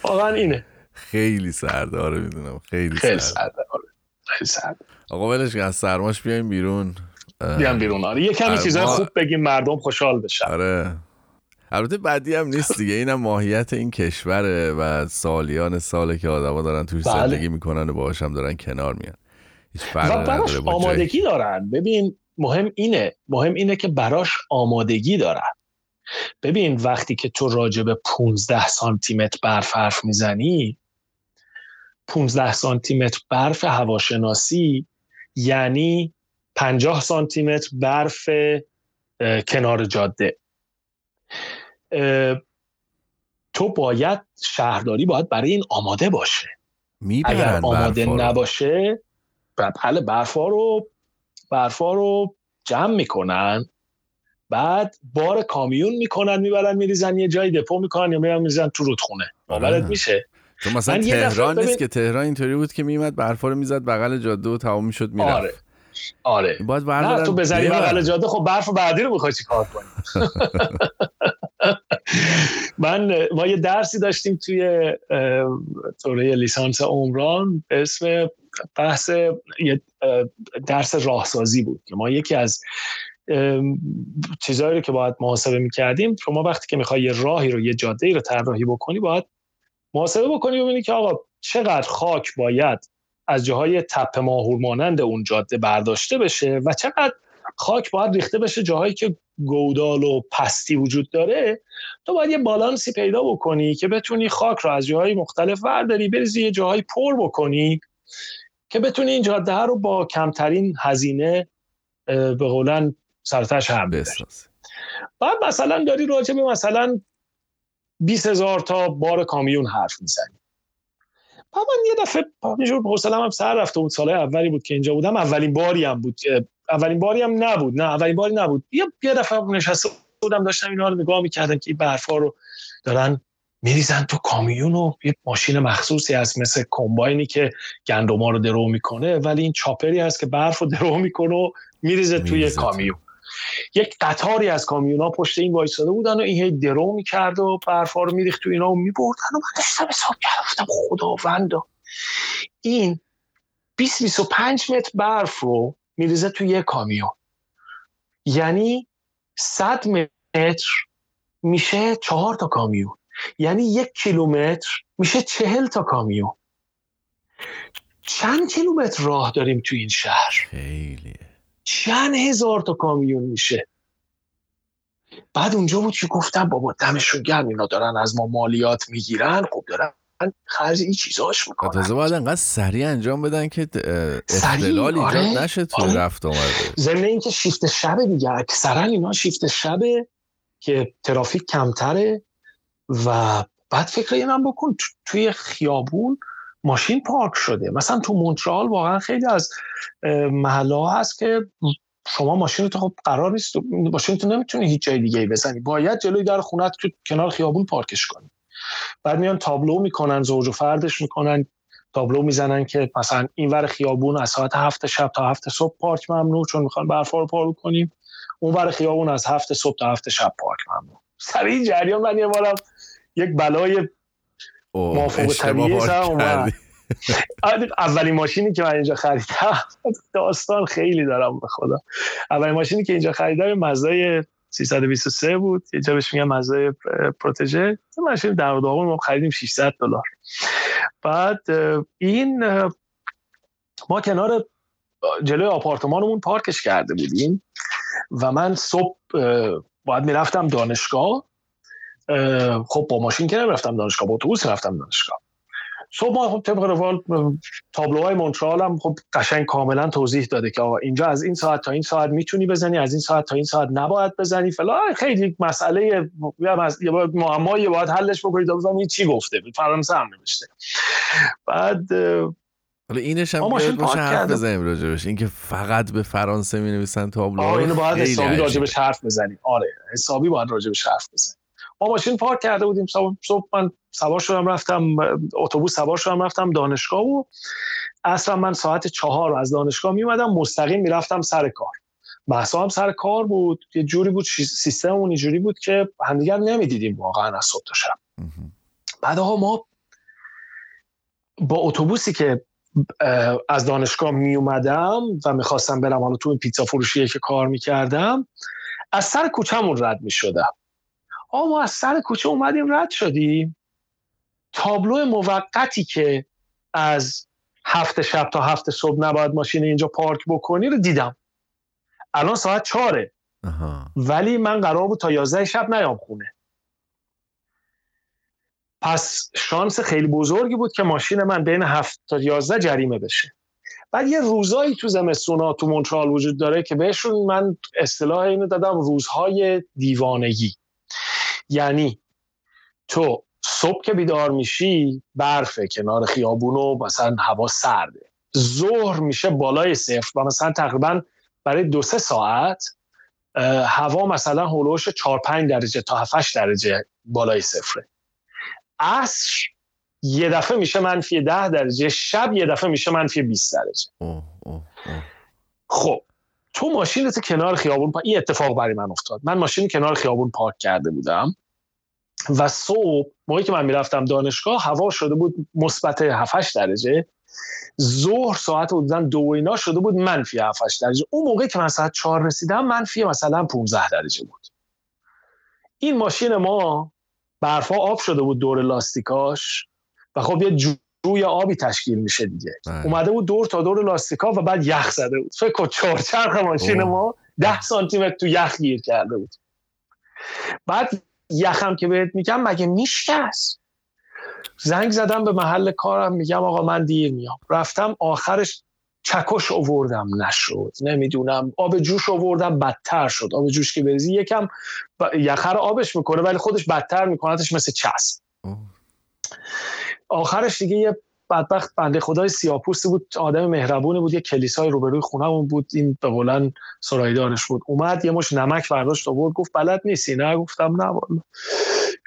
واقعا اینه خیلی سرده. آره میدونم خیلی سرده. آره خیلی سرده. آقا ولش کن، از سرماش بیایم بیرون، بیایم بیرون. آره یه کمی چیزای خوب بگیم مردم خوشحال بشن. آره البته بدی هم نیست دیگه، اینم ماهیت این کشوره و سالیان ساله که آدما دارن توش زندگی میکنن و باهاش هم دارن کنار میان، هیچ فرقی نداره. آمادگی دارن. ببین مهم اینه که براش آمادگی دارن. ببین وقتی که تو راجب 15 سانتی متر برف حرف میزنی، 15 سانتی متر برف هواشناسی یعنی 50 سانتی متر برف کنار جاده. تو باید شهرداری باید برای این آماده باشه. اگر آماده نباشه بله برفا رو جمع میکنن، بعد بار کامیون میکنن میبرن میریزن یه جای دپو میکنن یا میرن میریزن تو رودخونه. باورت میشه؟ تو مثلا تهران نیست که تهران اینطوری بود که میومد برفا رو میزد بغل جاده و تمام میشد میرفت. آره باید نه تو بزنی بغل جاده، خب برف بعدی رو میخوای چیکار کنی؟ ما یه درسی داشتیم توی دوره لیسانس عمران به اسم بحث یه درس راهسازی بود که ما یکی از چیزایی رو که باید محاسبه می‌کردیم، شما وقتی که می‌خوای یه راهی رو یه جاده‌ای رو طراحی بکنی باید محاسبه بکنی ببینی که آقا چقدر خاک باید از جاهای تپه ماهور مانند اون جاده برداشته بشه و چقدر خاک باید ریخته بشه جاهایی که گودال و پستی وجود داره. تو باید یه بالانسی پیدا بکنی که بتونی خاک رو از جاهای مختلف برداری بریزی یه جاهای پر بکنی که بتونی این جاده رو با کمترین هزینه به قولن سرتش هم بسازی. بعد مثلا داری راجع به مثلا 20,000 تا بار کامیون حرف میزنی. بعد من یه دفعه همینجور حوصله‌ام هم سر رفته بود، سال اولی بود که اینجا بودم، اولین باری هم نبود. یه دفعه نشسته بودم داشتم اینا رو نگاه می‌کردم که این برفا رو دارن میریزن تو کامیون و یه ماشین مخصوصی هست مثل کمباینی که گندما رو درو میکنه، ولی این چاپری هست که برف رو درو میکنه و میریزه توی کامیون. یک قطاری از کامیونا پشت این وایساده بودن و این هی درو میکرد و برفا رو میریخت تو اینا و میبردن. و من داشتم حساب کردم خداوندا این 20-25 متر برف رو میریزه توی یه کامیون، یعنی 100 متر میشه 4 تا کامیون، یعنی 1 کیلومتر میشه 40 تا کامیون. چند کیلومتر راه داریم تو این شهر؟ خیلیه. چند هزار تا کامیون میشه. بعد اونجا بود که گفتم بابا دمشون گرم اینا دارن از ما مالیات میگیرن، خب دارن خرج این چیزاش میکنن. تازه باید انقدر سریع انجام بدن که اختلال ایجاد نشه تو رفت آمده. ضمن اینکه شیفت شبه دیگه، اکثرا اینا شیفت شبه که ترافیک کمتره. و بعد فکر اینم بکن توی خیابون ماشین پارک شده. مثلا تو مونترال واقعا خیلی از محله‌ها هست که شما ماشینتو خب قرار نیست ماشینتو نمیتونی هیچ جای دیگه بزنی، باید جلوی در خونت تو کنار خیابون پارکش کنی. بعد میان تابلو میکنن، زوج و فردش میکنن، تابلو میزنن که مثلا اینور خیابون از ساعت 7 شب تا 7 صبح پارک ممنوع چون میخوان برفا رو پارک کنیم، اونور خیابون از 7 صبح تا 7 شب پارک ممنوع. سریع جریان من یه بارم یک بلای مافوق طبیعی سرم اولین ماشینی که من اینجا خریدم، داستان خیلی دارم به خدا، اولین ماشینی که اینجا خریدم مزدای 323 بود، یه جا بهش میگم مزدای پروتژه. ماشین در داغون ما خریدیم $600. بعد این ما کنار جلوی آپارتمانمون پارکش کرده بودیم و من صبح بعد میرفتم دانشگاه. خب با ماشین که نمیرفتم دانشگاه، با اتوبوس رفتم دانشگاه. صبح ما خب طبق روال تابلوهای مونترال هم خب قشنگ کاملا توضیح داده که آقا اینجا از این ساعت تا این ساعت میتونی بزنی، از این ساعت تا این ساعت نباید بزنی فلان. خیلی مسئله یه معمایی باید حلش بکنید. دادم این چی گفته فرانسه هم نوشته. بعد ولی اینش هم باید باشه حرف بزنیم راجبش، این که فقط به فرانسه می نویسن تابلو. اینو باید حسابی راجبش حرف بزنیم. آره حسابی باید راجبش حرف بزنیم. ما ماشین پارک کرده بودیم، صبح من سوار شدم رفتم اتوبوس، سوار شدم رفتم دانشگاه و اصلا من ساعت 4 از دانشگاه می اومدم مستقیم می رفتم سر کار. بحثا هم سر کار بود، یه جوری بود سیستممون اینجوری بود که همدیگر نمی دیدیم واقعا از صبح تا شب. بعدها ما با اتوبوسی که از دانشگاه می اومدم و میخواستم برم حالا تو این پیتزا فروشیه که کار میکردم، از سر کوچه‌مون رد میشدم. ما از سر کوچه اومدیم رد شدیم، تابلو موقتی که از 7 شب تا 7 صبح نباید ماشین اینجا پارک بکنی رو دیدم. الان ساعت 4، ولی من قرار بود تا 11 شب نیام خونه. پس شانس خیلی بزرگی بود که ماشین من بین 7 تا 11 جریمه بشه. بعد یه روزایی تو زمستونا تو مونترال وجود داره که بهشون من اصطلاح اینو دادم روزهای دیوانگی. یعنی تو صبح که بیدار میشی برفه کنار خیابونو، مثلا هوا سرده. ظهر میشه بالای صفر و مثلا تقریبا برای 2-3 ساعت هوا مثلا هولوش 4-5 درجه تا 7-8 درجه بالای صفره. عصر یه دفعه میشه -10 درجه، شب یه دفعه میشه -20 درجه. خب تو ماشینت کنار خیابون، این اتفاق برای من افتاد، من ماشین کنار خیابون پارک کرده بودم و صبح موقعی که من میرفتم دانشگاه هوا شده بود -7-8 درجه، ظهر ساعت حدوداً 2 شده بود -7-8 درجه، اون موقعی که من ساعت 4 رسیدم -15 درجه بود. این ماشین ما برفا آب شده بود دور لاستیکاش و خب یه جوی آبی تشکیل میشه دیگه باید. اومده بود دور تا دور لاستیکا و بعد یخ زده بود. فکر کن چهارچرخ ماشین ما 10 سانتیمتر تو یخ گیر کرده بود. بعد یخم که بهت میگم مگه میشکست. زنگ زدم به محل کارم، میگم آقا من دیر میام. رفتم آخرش چکش آوردم نشد، نمیدونم آب جوش آوردم بدتر شد. آب جوش که بریزی یکم یخ رو آبش میکنه ولی خودش بدتر میکنهش مثل چسب. آخرش دیگه یه بدبخت بنده خدای سیاه‌پوستی بود، آدم مهربونی بود، یه کلیسای روبروی خونمون بود، این به قولن سرایدارش بود، اومد یه مش نمک برداشت آورد، گفت بلد نیستی؟ نه گفتم نه والله.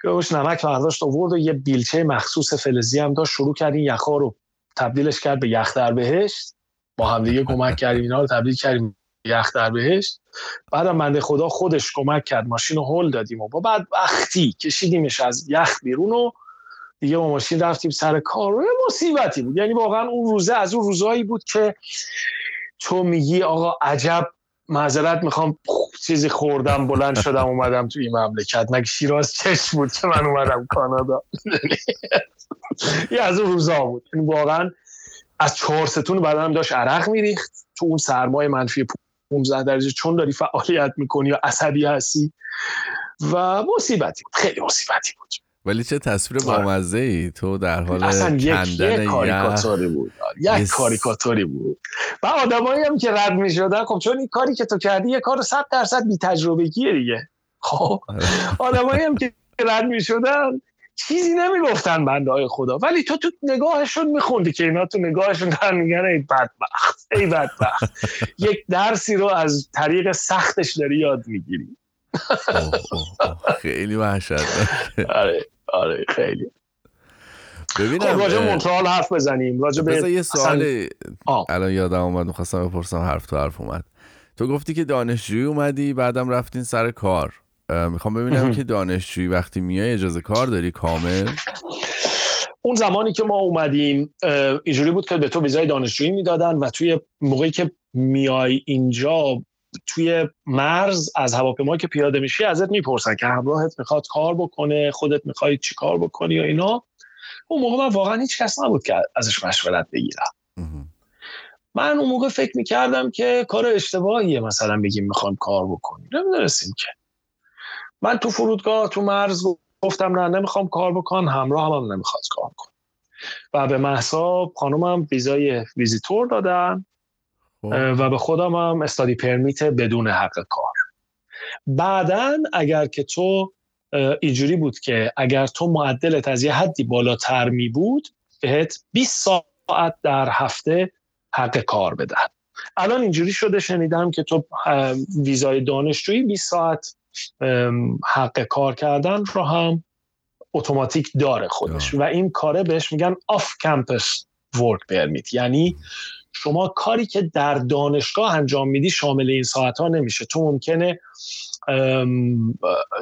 یه مش نمک برداشت آورد و یه بیلچه مخصوص فلزی هم داشت، شروع کرد این یخا رو تبدیلش کرد به یخ در بهشت. با هم دیگه کمک کردیم اینا رو تبدیل کردیم یخ در بهشت. بعدم بنده خدا خودش کمک کرد، ماشین رو هول دادیم و بعد وقتی کشیدیمش از یخ بیرون و دیگه ما ماشین رفتیم سر کار. و مصیبتی بود، یعنی واقعا اون روزه از اون روزایی بود که تو میگی آقا عجب، معذرت میخوام، چیزی خوردم بلند شدم اومدم تو این مملکت، مگه شیراز چش بود که من اومدم کانادا. یه از اون روزا بود، یعنی واقعا از چهارستون بدنم داشت عرق میریخت تو اون سرمای -15 درجه، چون داری فعالیت میکنی یا عصبی هستی و مصیبتی بود، خیلی مصیبتی بود. ولی چه تصویر بامزه‌ای، تو در حال کندن کاریکاتوری بود، یک کاریکاتوری بود. و آدمایی هم که رد می‌شدن، خب چون این کاری که تو کردی یه کار 100% بی‌تجربگیه دیگه. خب آدمایی هم که رد می‌شدن چیزی نمیگفتن بنده‌های خدا، ولی تو نگاهشون می‌خوندی که اینا تو نگاهشون دارن میگن ای بدبخت، ای بدبخت. یک درسی رو از طریق سختش داری یاد می‌گیری. خیلی وحشتناک. آره خیلی. ببینم راجع به مونترال حرف بزنیم، راجع به یه سوال الان یادم اومد می‌خواستم بپرسم، حرف تو حرف اومد. تو گفتی که دانشجویی اومدی بعدم رفتین سر کار. میخوام ببینم که دانشجویی وقتی میای اجازه کار داری کامل؟ اون زمانی که ما اومدیم اینجوری بود که به تو ویزای دانشجویی میدادن و توی موقعی که میای اینجا توی مرز از هواپیما که پیاده میشی ازت میپرسن که همراهت میخواد کار بکنه، خودت میخوای چی کار بکنی و اینا. اون موقع من واقعا هیچ کس نبود که ازش مشورت بگیرم. من اون موقع فکر میکردم که کار اشتباهیه مثلا بگیم میخوام کار بکنی، نمیدونستیم که. من تو فرودگاه تو مرز گفتم نه نمیخوام کار بکن، همراه هم نمیخواد کار بکن و به مهسا خانومم ویزای ویزیتور دادن و به خودم هم استادی پرمیت بدون حق کار. بعدن اگر که تو اینجوری بود که اگر تو معدلت از یه حدی بالاتر می بود بهت 20 ساعت در هفته حق کار بدن. الان اینجوری شده، شنیدم که تو ویزای دانشجویی 20 ساعت حق کار کردن رو هم اتوماتیک داره خودش و این کاره بهش میگن آف کمپس ورک پرمیت، یعنی شما کاری که در دانشگاه انجام میدی شامل این ساعت‌ها نمیشه. تو ممکنه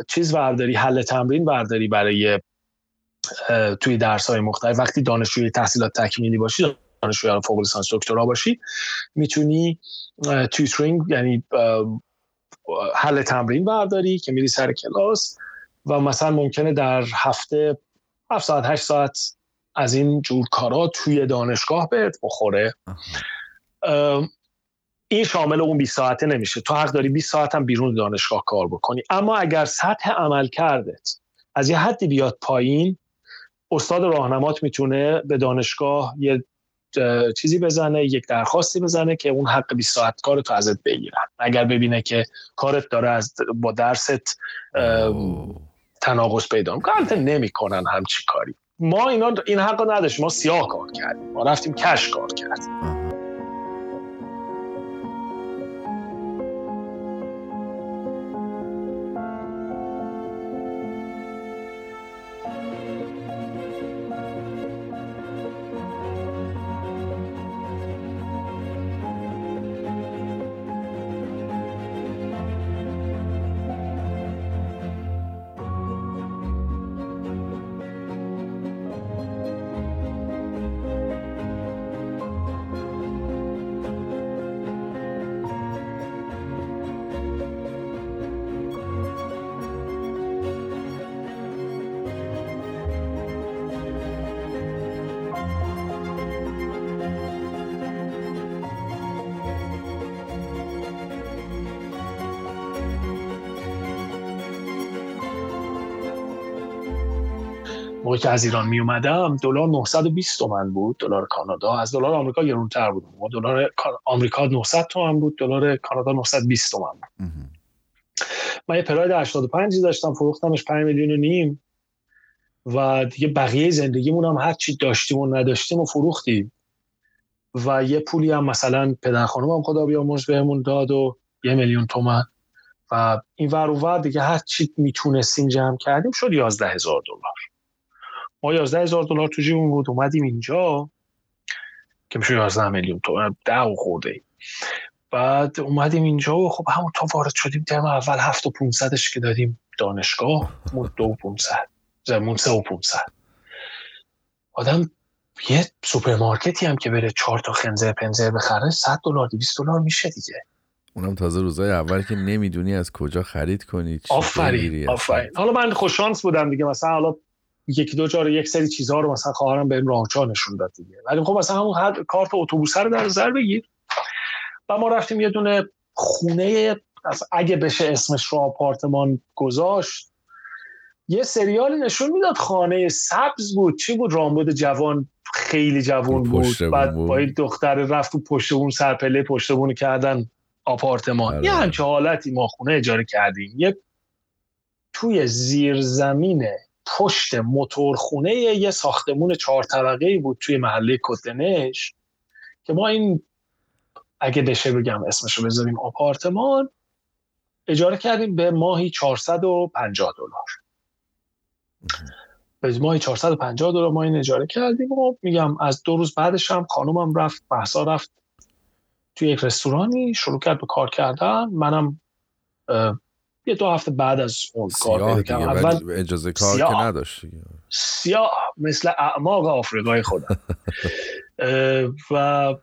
چیز برداری، حل تمرین برداری برای توی درس‌های مختلف. وقتی دانشجوی تحصیلات تکمیلی باشی، دانشجوی فوق لیسانس دکترا باشی، میتونی تیوترینگ یعنی حل تمرین برداری که میری سر کلاس و مثلا ممکنه در هفته 7 ساعت 8 ساعت از این جور کارا توی دانشگاه بهت بخوره. این شامل اون 20 ساعته نمیشه، تو حق داری 20 ساعت هم بیرون دانشگاه کار بکنی. اما اگر سطح عمل کردت از یه حدی بیاد پایین، استاد راهنمات میتونه به دانشگاه یه چیزی بزنه، یک درخواستی بزنه که اون حق 20 ساعت کار تو ازت بگیرن. اگر ببینه که کارت داره با درست تناقض پیدا میکنه. البته نمیکنن همچی کاری. ما اینا این حقو نداشتیم، ما سیاه کار کردیم، ما رفتیم کش کار کردیم. موقعی که از ایران می اومدم دلار 920 تومن بود، دلار کانادا. از دلار آمریکا گرانتر بود. دلار آمریکا 900 تومن بود، دلار کانادا 920 تومن بود. من یه پراید 85 داشتم، فروختمش 5.5 میلیون و دیگه بقیه زندگیمون هم هر چی داشتیم و نداشتیم و فروختیم و یه پولی هم مثلا پدر خانومم خدا بیامرز بهمون داد و 1 میلیون تومن و این ور و ور دیگه هر چی میتونستیم جمع کردیم، شد 11,000 دلار. ما 11,000 دلار تو جیبمون بود، اومدیم اینجا که میشه 11 میلیون تومن، 10 و خورده. بعد اومدیم اینجا و خب همون تا وارد شدیم ترم اول 7,500ش که دادیم دانشگاه، مون 2,500 زمون 3,500. آدم یه سوپرمارکتی هم که بره 4 تا خنزر پنزر بخره 100 دلار 200 دلار میشه دیگه، اونم تازه روزای اول که نمیدونی از کجا خرید کنی. آفرین. حالا من خوش شانس بودم دیگه، مثلا حالا یکی دو جار یک سری چیزها رو مثلا خواهرم بهم راهچا نشون داد دیگه، ولی خب مثلا همون حد کارت اتوبوسه رو در نظر بگیر. و ما رفتیم یه دونه خونه، اگه بشه اسمش رو آپارتمان گذاشت، یه سریالی نشون میداد، خانه سبز بود، چی بود، رامبد جوان، خیلی جوان بود. بعد با این دختر رفت و پشت اون سرپله پشت اون کردن آپارتمان. یه همچه حالتی ما خونه اجاره کردیم، یه توی زیرزمینه پشت موتورخونه یه ساختمون 4 طبقه‌ای بود توی محله کدنش که ما این، اگه بشه بگم اسمشو بذاریم آپارتمان، اجاره کردیم به ماهی 450 دلار. به ماهی 450 دلار ما این اجاره کردیم و میگم از 2 روز بعدش هم خانومم رفت، مهسا رفت توی یک رستورانی شروع کرد به کار کردن. منم یه 2 هفته بعد از اون کار می‌کردم. اول اجازه کار سیاه که نداشت، سیاه مثل اعماق آفریقای خودم. و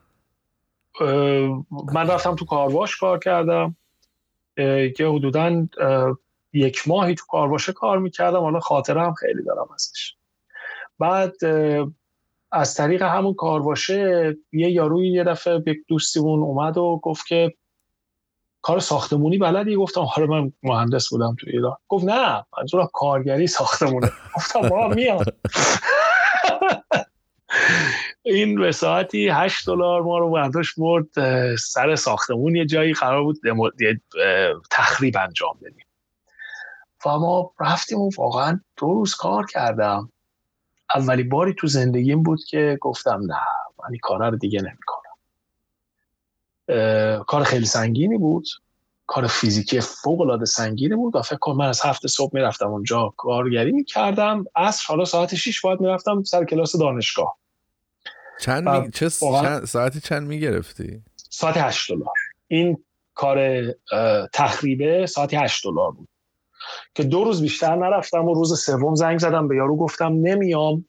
من رفتم تو کارواش کار کردم که حدوداً 1 ماهی تو کارواشه کار می‌کردم. حالا خاطره هم خیلی دارم ازش. بعد از طریق همون کارواشه یه یاروی یه دفعه یک دوستیمون اومد و گفت که کار ساختمونی بلدی؟ گفتم آره، من مهندس بودم تو ایران. گفت نه، منظورم کارگری ساختمونه. گفتم ما میام. این به ساعتی 8 دلار ما رو برداشت برد سر ساختمون، یه جایی قرار بود تخریب انجام بدیم و ما رفتیم و واقعا 2 روز کار کردم. اولی باری تو زندگیم بود که گفتم نه، من این کارا رو دیگه نمی‌کنم. کار خیلی سنگینی بود، کار فیزیکی فوق‌العاده سنگینی بود و فکر کنم من از 7 صبح میرفتم اونجا کارگری میکردم، عصر حالا ساعت 6 باید میرفتم سر کلاس دانشگاه. ساعتی چند میگرفتی؟ ساعت 8 دلار. این کار تخریبه ساعتی 8 دلار بود که 2 روز بیشتر نرفتم و روز سوم زنگ زدم به یارو، گفتم نمیام.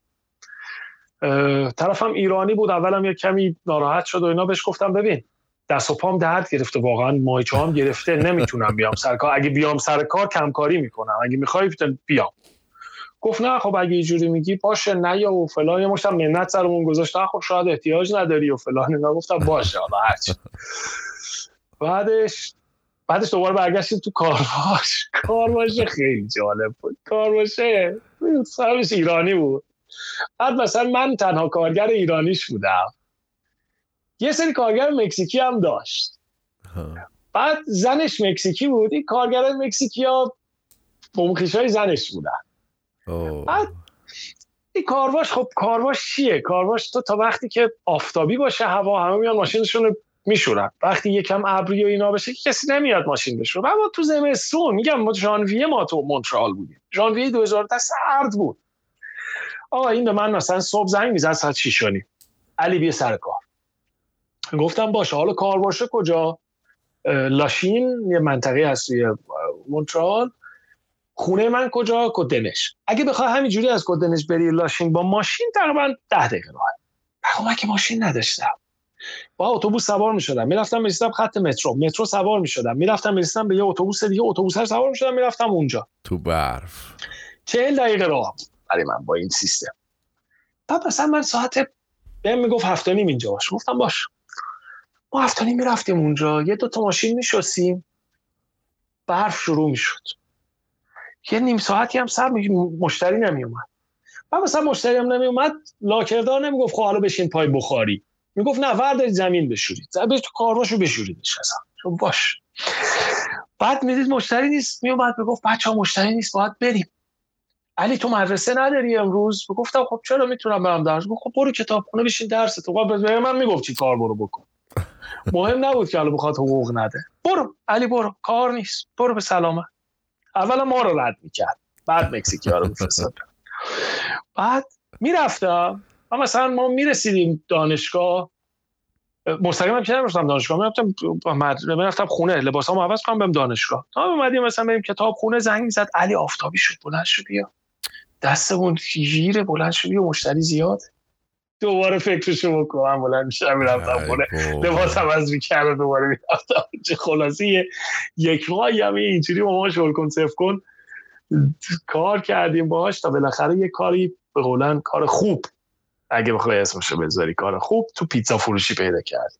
طرفم ایرانی بود، اولم یه کمی ناراحت شد و اینا. بهش گفتم ببین دست و پام درد گرفته، واقعا مایچه هم گرفته، نمیتونم بیام سر کار، اگه بیام سر کار کمکاری میکنم، اگه میخوای بیام. گفت نه خب اگه اینجوری میگی باشه، نه یا و فلان، یه مشتم منت سرمون گذاشت، خب شاید احتیاج نداری و فلان. نه گفتم باشه حالا هرچی. بعدش دوباره برگشتیم تو کارواش. کارواشه خیلی جالب بود. کارواشه سرش ایرانی بود، بعد مثلا من تنها کارگر ایرانیش بودم، یه سری کارگر مکزیکی هم داشت. بعد زنش مکزیکی بود. این کارگرای مکزیکی ها بومخیشای زنش بودن. بعد این کارواش، خب کارواش چیه؟ کارواش تو تا وقتی که آفتابی باشه هوا، همه میان ماشینشون رو میشورن. وقتی یکم ابری و اینا بشه کسی نمیاد ماشین بشوره. اما تو زمستون، میگم ما ژانویه ما تو مونترال بودیم، ژانویه 2010 سرد بود. آقا این به من مثلا صبح زنگ میزد ساعت 6 و نیم، علی بیا سر کار. گفتم باشه. حالا کارواش کجا؟ لاشین، یه منطقه هست توی مونترال. خونه من کجا؟ کدنش. اگه بخوای همینجوری از کدنش بری لاشین با ماشین تقریبا 10 دقیقه راه. بخو من که ماشین نداشتم، با اتوبوس سوار می‌شدم، می‌رفتم می‌رسیدم خط مترو، مترو سوار می‌شدم، می‌رفتم می‌رسیدم به یه اتوبوس دیگه، اتوبوس هر سوار می‌شدم می‌رفتم اونجا. تو برف 40 دقیقه راه برای من با این سیستم. بعد مثلا من ساعت بهم میگفت 7:30 اینجا باش. گفتم باش. ما 7:30 می‌رفتیم اونجا، یه دو تا ماشین می‌شستیم، برف شروع می‌شد. یه نیم ساعتی هم سر مشتری نمیومد. بعد مثلا مشتری هم نمیومد، لاکردار نمیگفت خب حالا بشین پای بخاری، میگفت نه ورداری زمین بشورید، زمین تو کارواشو بشورید. نشستم چون باش. بعد میدید مشتری نیست، میومد میگفت بچه ها مشتری نیست باید بریم. علی تو مدرسه نداری امروز؟ گفتم خب چرا، میتونم برم درس. گفت خب برو کتابخونه بشین درس تو. من میگفت چی کار برو بکن. مهم نبود که حالا بخواد حقوق نده. برو علی برو، کار نیست، برو به سلامت. اولا ما رو رد میکرد، بعد مکزیکی‌ها رو میفرستاد. بعد میرفتم، اما مثلا ما میرسیدیم دانشگاه، مستقیما که نمیرفتم دانشگاه، میرفتم خونه، لباسامو عوض کنم برم دانشگاه. تا اومدیم مثلا بریم کتاب خونه، زنگ میزد علی آفتابی شد، بلند شو بیا، دستمون گیره، بلند شو بیا، مشتری زیاد. دوباره فکرشو بکنم، بلند میشم میرفتم خونه، لباس عوض میکردم، دوباره میرفتم. خلاصه یک راهی هم اینجوری با ما شل کن صرف کن کار کردیم باهاش تا بالاخره یه کاری به قولن کار خوب، اگه بخوای اسمشو بذاری کار خوب، تو پیتزا فروشی پیدا کردیم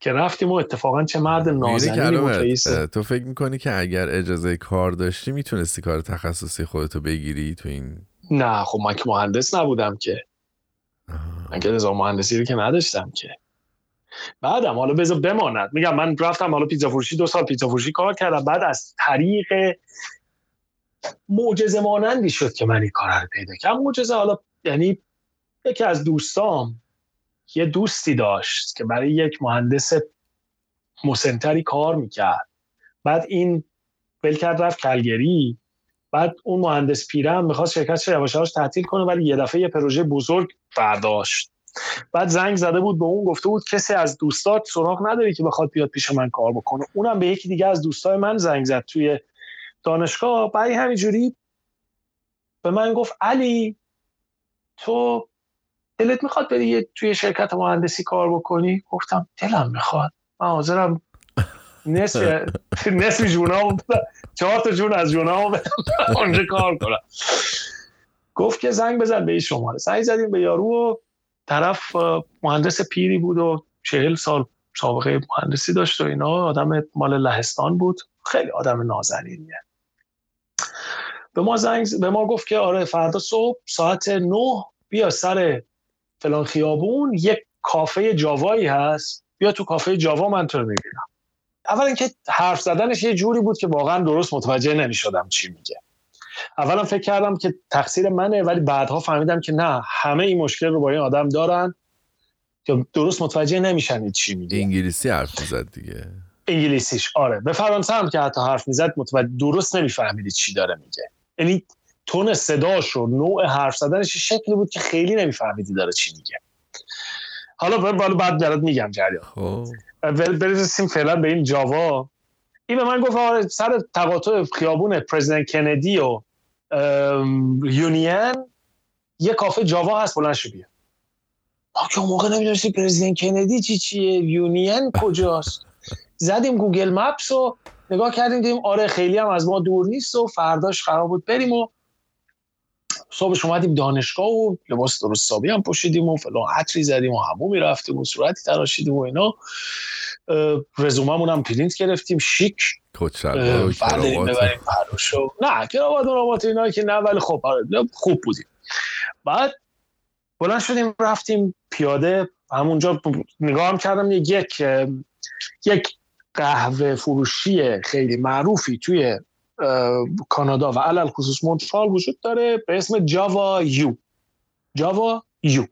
که رفتیم و اتفاقا چه مرد نازنینی بود. تو فکر میکنی که اگر اجازه کار داشتی میتونستی کار تخصصی خودتو بگیری تو این؟ نه خب من که مهندس نبودم که، من که نظام مهندسی رو که نداشتم که. بعدم حالا بذار بماند، میگم من رفتم حالا پیتزا فروشی 2 سال پیتزا فروشی کار کردم. بعد از طریق معجزه مانندی شد که من این کار رو پیدا کردم. معجزه حالا یعنی یکی از دوستام یه دوستی داشت که برای یک مهندس مسنتری کار میکرد. بعد این بلکرد رفت کلگری، بعد اون مهندس پیرم میخواست شرکتش یواش‌هاش تعطیل کنه، ولی یه دفعه یه پروژه بزرگ برداشت. بعد زنگ زده بود به اون، گفته بود کسی از دوستات سراغ نداری که بخواد بیاد پیش من کار بکنه. اونم به یکی دیگه از دوستای من زنگ زد توی دانشگاه، برای همینجوری به من گفت علی تو دلت میخواد بری توی شرکت مهندسی کار بکنی؟ گفتم دلم میخواد، من حاضرم نصف جونام، 4 تا جون از جونام اونجا کار کنم. گفت که زنگ بزن به این شماره. زنگ زدیم به یارو و طرف مهندس پیری بود و 40 سال سابقه مهندسی داشت و اینا، آدم مال لهستان بود، خیلی آدم نازنینیه. به ما گفت که آره فردا صبح ساعت 9 بیا سر فلان خیابون، یک کافه جاوایی هست، بیا تو کافه جاوا من تو رو میبینم. اولا اینکه حرف زدنش یه جوری بود که واقعا درست متوجه نمیشدم چی میگه. اولا فکر کردم که تقصیر منه، ولی بعدها فهمیدم که نه، همه این مشکل رو با این آدم دارن که درست متوجه نمیشن چی میگه. انگلیسی حرف میزد دیگه، انگلیسیش آره، به فرانسه هم که حتی حرف میزد متوجه درست نمیفهمیدی چی داره میگه. یعنی تون صداش و نوع حرف زدنش شکلی بود که خیلی نمیفهمیدی داره چی میگه. حالا بعد برات میگم جریان. برسیم فعلا به این جاوا. این به من گفت آره سر تقاطع خیابون پرزیدنت کندی و یونین یه کافه جاوا هست، بلند شو بیا. ما که اون موقع نمیدونستی پرزیدنت کندی چیه، یونین کجاست. زدیم گوگل مپس و نگاه کردیم، دیدیم آره خیلی هم از ما دور نیست و فرداش قرار بود بریم و صبحش اومدیم دانشگاه و لباس درست حسابی هم پوشیدیم و فلان عطری زدیم و حموم رفتیم و صورتی تراشیدیم و اینا. رزوممون هم پرینت گرفتیم شیک، کچلوار ببریم پروشو، نه کراوات و رباط اینا که نه، ولی خب خوب بودیم. بعد بلند شدیم رفتیم پیاده، همونجا نگاه هم کردم یک قهوه فروشی خیلی معروفی توی کانادا و علل خصوص مونترال وجود داره به اسم جاوا یو.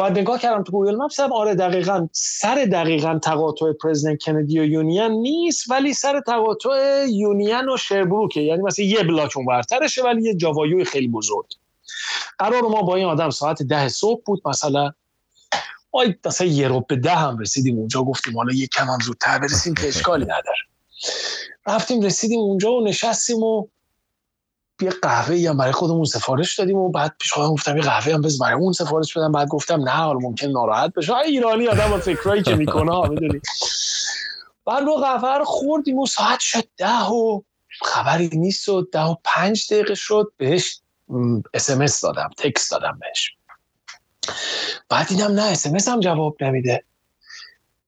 و نگاه کردم تو گوگل مپس، آره دقیقاً سر دقیقاً تقاطع پرزیدنت کندی و یونین نیست، ولی سر تقاطع یونین و شربروکه، یعنی مثلا یه بلاک اونورترشه ولی یه جاوایوی خیلی بزرگ. قرار ما با این آدم ساعت 10 صبح بود مثلا، آید مثلا یه رو به 10 هم رسیدیم اونجا، گفتیم حالا یه کم هم زودتر برسیم که اشکالی نداره. رفتیم رسیدیم اونجا و نشستیم و یه قهوه هم برای خودمون سفارش دادیم و بعد پیش خودم گفتم یه قهوه هم بز برای اون سفارش بدم، بعد گفتم نه حالا ممکن ناراحت بشه، ایرانی آدم با فکرایی که میکنه ها میدونی. بعد ما قهوه رو خوردیم و ساعت شد 10 و خبری نیست و 10:05 شد، بهش SMS دادم، تکست دادم بهش، بعد دیدم نه SMS هم جواب نمیده.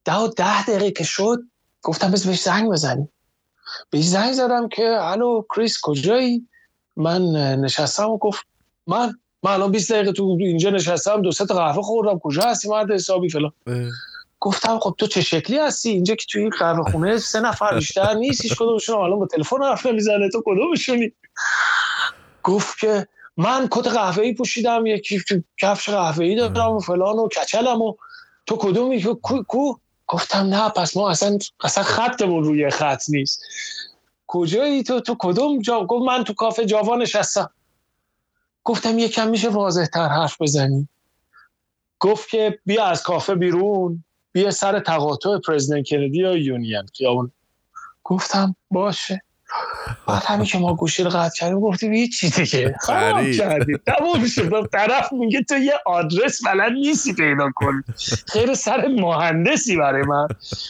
10:10 که شد گفتم بس بهش زنگ بزنی. بهش زنگ زدم که الو کریس کجایی؟ من نشستم و گفت من الان 20 دقیقه تو اینجا نشستم، 2 تا قهوه خوردم، کجا هستی مرد حسابی فلان. گفتم خب تو چه شکلی هستی اینجا که توی این قهوه خونه 3 نفر بیشتر نیست، هیچ کدومشون الان با تلفن حرف نمیزنه، تو کدومشونی؟ گفت که من کت قهوه‌ای پوشیدم، یکی کفش قهوه‌ای دارم و فلان و کچلم و تو کدومی که کو؟ گفتم نه پس ما اصلا خطمون روی خط نیست. کجایی تو کدوم جا؟ گفت من تو کافه جاوا نشستم. گفتم یکم میشه واضح تر حرف بزنی؟ گفت که بیا از کافه بیرون، بیا سر تقاطع پرزیدنت کندی یا یونین خیابون. گفتم باشه. بعد همین که ما گوشی رو قطع کردیم گفتیم هیچ چیزی که خراب کردیم تمام شد، طرف میگه تو یه آدرس بلد نیستی پیدا کنی، خیر سر مهندسی برای من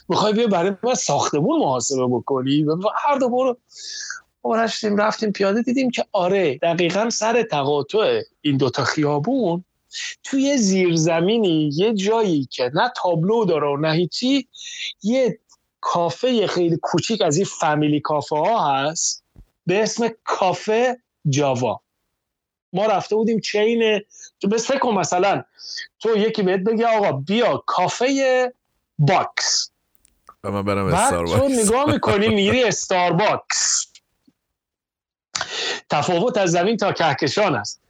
میخوای بیا برای من ساختمون محاسبه بکنی؟ و هر دو برو برشتیم رفتیم پیاده، دیدیم که آره دقیقاً سر تقاطع این 2 خیابون توی زیرزمینی یه جایی که نه تابلو داره و نه هیچی، یه کافه خیلی کوچیک از این فامیلی کافه ها هست به اسم کافه جاوا. ما رفته بودیم چین تو بس فکر کن مثلا تو یکی بهت بگه آقا بیا کافه باکس، من برم استارباکس، بعد تو نگاه میکنی میری استارباکس، تفاوت از زمین تا کهکشان است.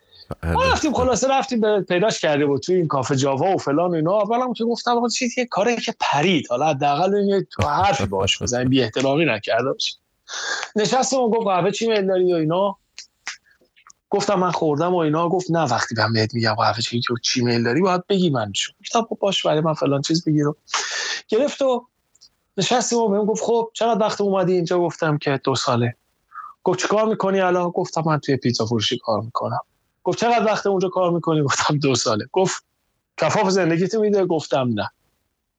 ما رفتیم خلاصه رفتیم پیداش کرده بود تو این کافه جاوا و فلان و اینا. اولم که گفتم آقا چیه که کاری که پرید، حالا حداقل این تو حرفی باش بزنیم بی احترامی نکرده باشه. نشستم و گفت قهوه چی میل داری و اینا، گفتم من خوردم و اینا. گفت نه وقتی من بهت میگم قهوه چی میل داری باید بگی من چی. گفتم باش برای من فلان چیز بگیرم. گرفت و نشستم و بهم گفت خب چقدر وقت اومدی اینجا؟ گفتم که 2 ساله. گفت چیکار می‌کنی الان؟ گفتم من توی پیتزا فروشی کار می‌کنم. گفت چقدر وقت اونجا کار میکنی؟ گفتم 2 ساله. گفت کفاف زندگیتو میده؟ گفتم نه.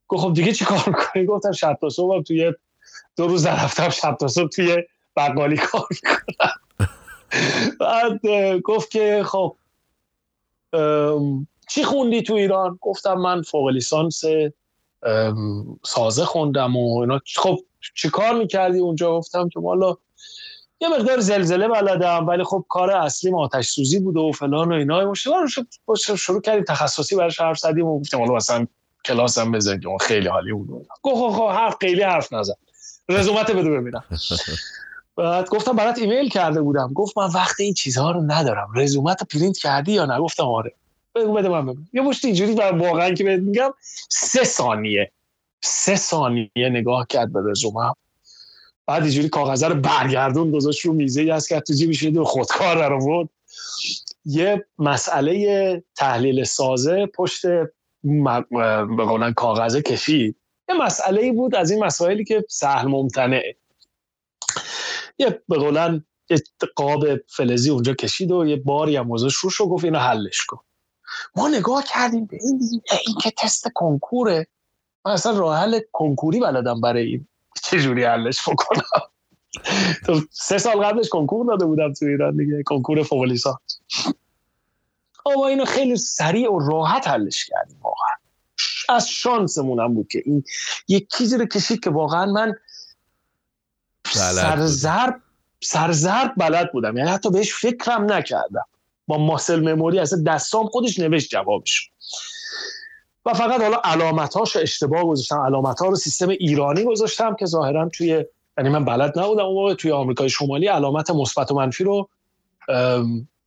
گفت خب دیگه چی کار میکنی؟ گفتم شب تا صبح توی 2 روز رفتم شب تا صبح توی بقالی کار میکنم. بعد گفت که خب چی خوندی تو ایران؟ گفتم من فوق لیسانس سازه خوندم و اینا. خب چی کار میکردی اونجا؟ گفتم که والا یه مقدار زلزله بلدم ولی خب کار اصلیم آتش سوزی بود و فلان و اینا. مشتبه رو شروع کردیم تخصصی براش حرف زدیم و گفتیم حالا مثلا کلاسم بزنید و خیلی حالی بود. گفت خب حرف نزن، رزومت بده ببینم. بعد گفتم برات ایمیل کرده بودم. گفت من وقت این چیزها رو ندارم، رزومت پرینت کردی یا نه؟ گفتم آره. بده من ببینم. یه مشت اینجوری واقعا که بهت میگم 3 ثانیه نگاه کرد به رزومم، بعد اینجوری کاغذ رو برگردون گذاشت رو میزه، یه از که تو جیبش یه خودکار رو آورد، یه مسئله تحلیل سازه پشت به قولن کاغذه کشید، یه مسئله بود از این مسائلی که سهل ممتنعه، یه به قولن قاب فلزی اونجا کشید و یه باری هم گذاشت روش و گفت اینو حلش کن. ما نگاه کردیم به این که تست کنکوره، من اصلا راه حل کنکوری بلدم برای این، چجوری حلش بکنم؟ تو 3 سال قبلش کنکور داده بودم تو ایران دیگه، کنکور فوق لیسانس. اما اینو خیلی سریع و راحت حلش کردیم، واقعا از شانسمون هم بود که این یک چیزی رو کشید که واقعا من سرزرب بلد بودم، یعنی حتی بهش فکرم نکردم، با ماسل مموری اصلا دستام خودش نوشت جوابش و فقط حالا علامت‌هاش اشتباه گذاشتم، علامت‌ها رو سیستم ایرانی گذاشتم که ظاهراً توی یعنی من بلد نبودم اون موقع توی آمریکای شمالی علامت مثبت و منفی رو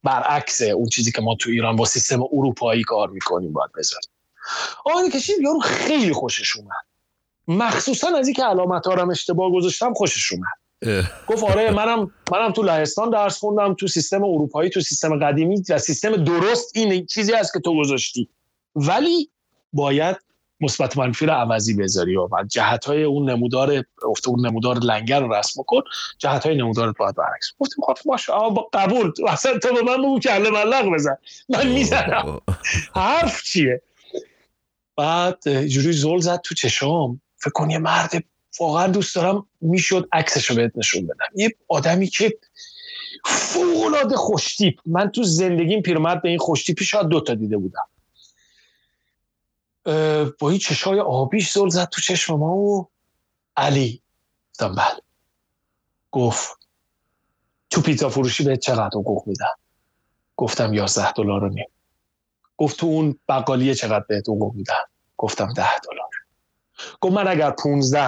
برعکس اون چیزی که ما تو ایران با سیستم اروپایی کار میکنیم باید بذاریم. آن کشید یارو خیلی خوشش اومد، مخصوصا از اینکه علامت‌ها رو اشتباه گذاشتم خوشش اومد. گفت آره منم تو لهستان درس خوندم، تو سیستم اروپایی، تو سیستم قدیمی و سیستم درست این چیزی هست که تو گذاشتی، ولی باید مثبت منفی رو عوضی بذاری و جهت‌های اون نمودار افت، اون نمودار لنگر رو رسم کن، جهت‌های نمودارت باید برعکس. گفتم خب باشه، با قبول، اصلا تو به من بگو کله ملق بزن من میزنم. حرف چیه؟ بعد جوری زل زد تو چشام، فکر کن یه مرد واقعا دوست دارم میشد عکسشو بهت نشون بدم، یه آدمی که فوق‌العاده خوشتیپ، من تو زندگیم پیرمرد به این خوشتیپی شاید 2 تا دیده بودم. با این چشای آبیش زل زد تو چشم ما و علی گفتم بله. گفت تو پیتزا فروشی بهت چقدر حقوق میدن؟ گفتم $11.5. گفت تو اون بقالیه چقدر بهت حقوق میدن؟ گفتم $10. گفت من اگر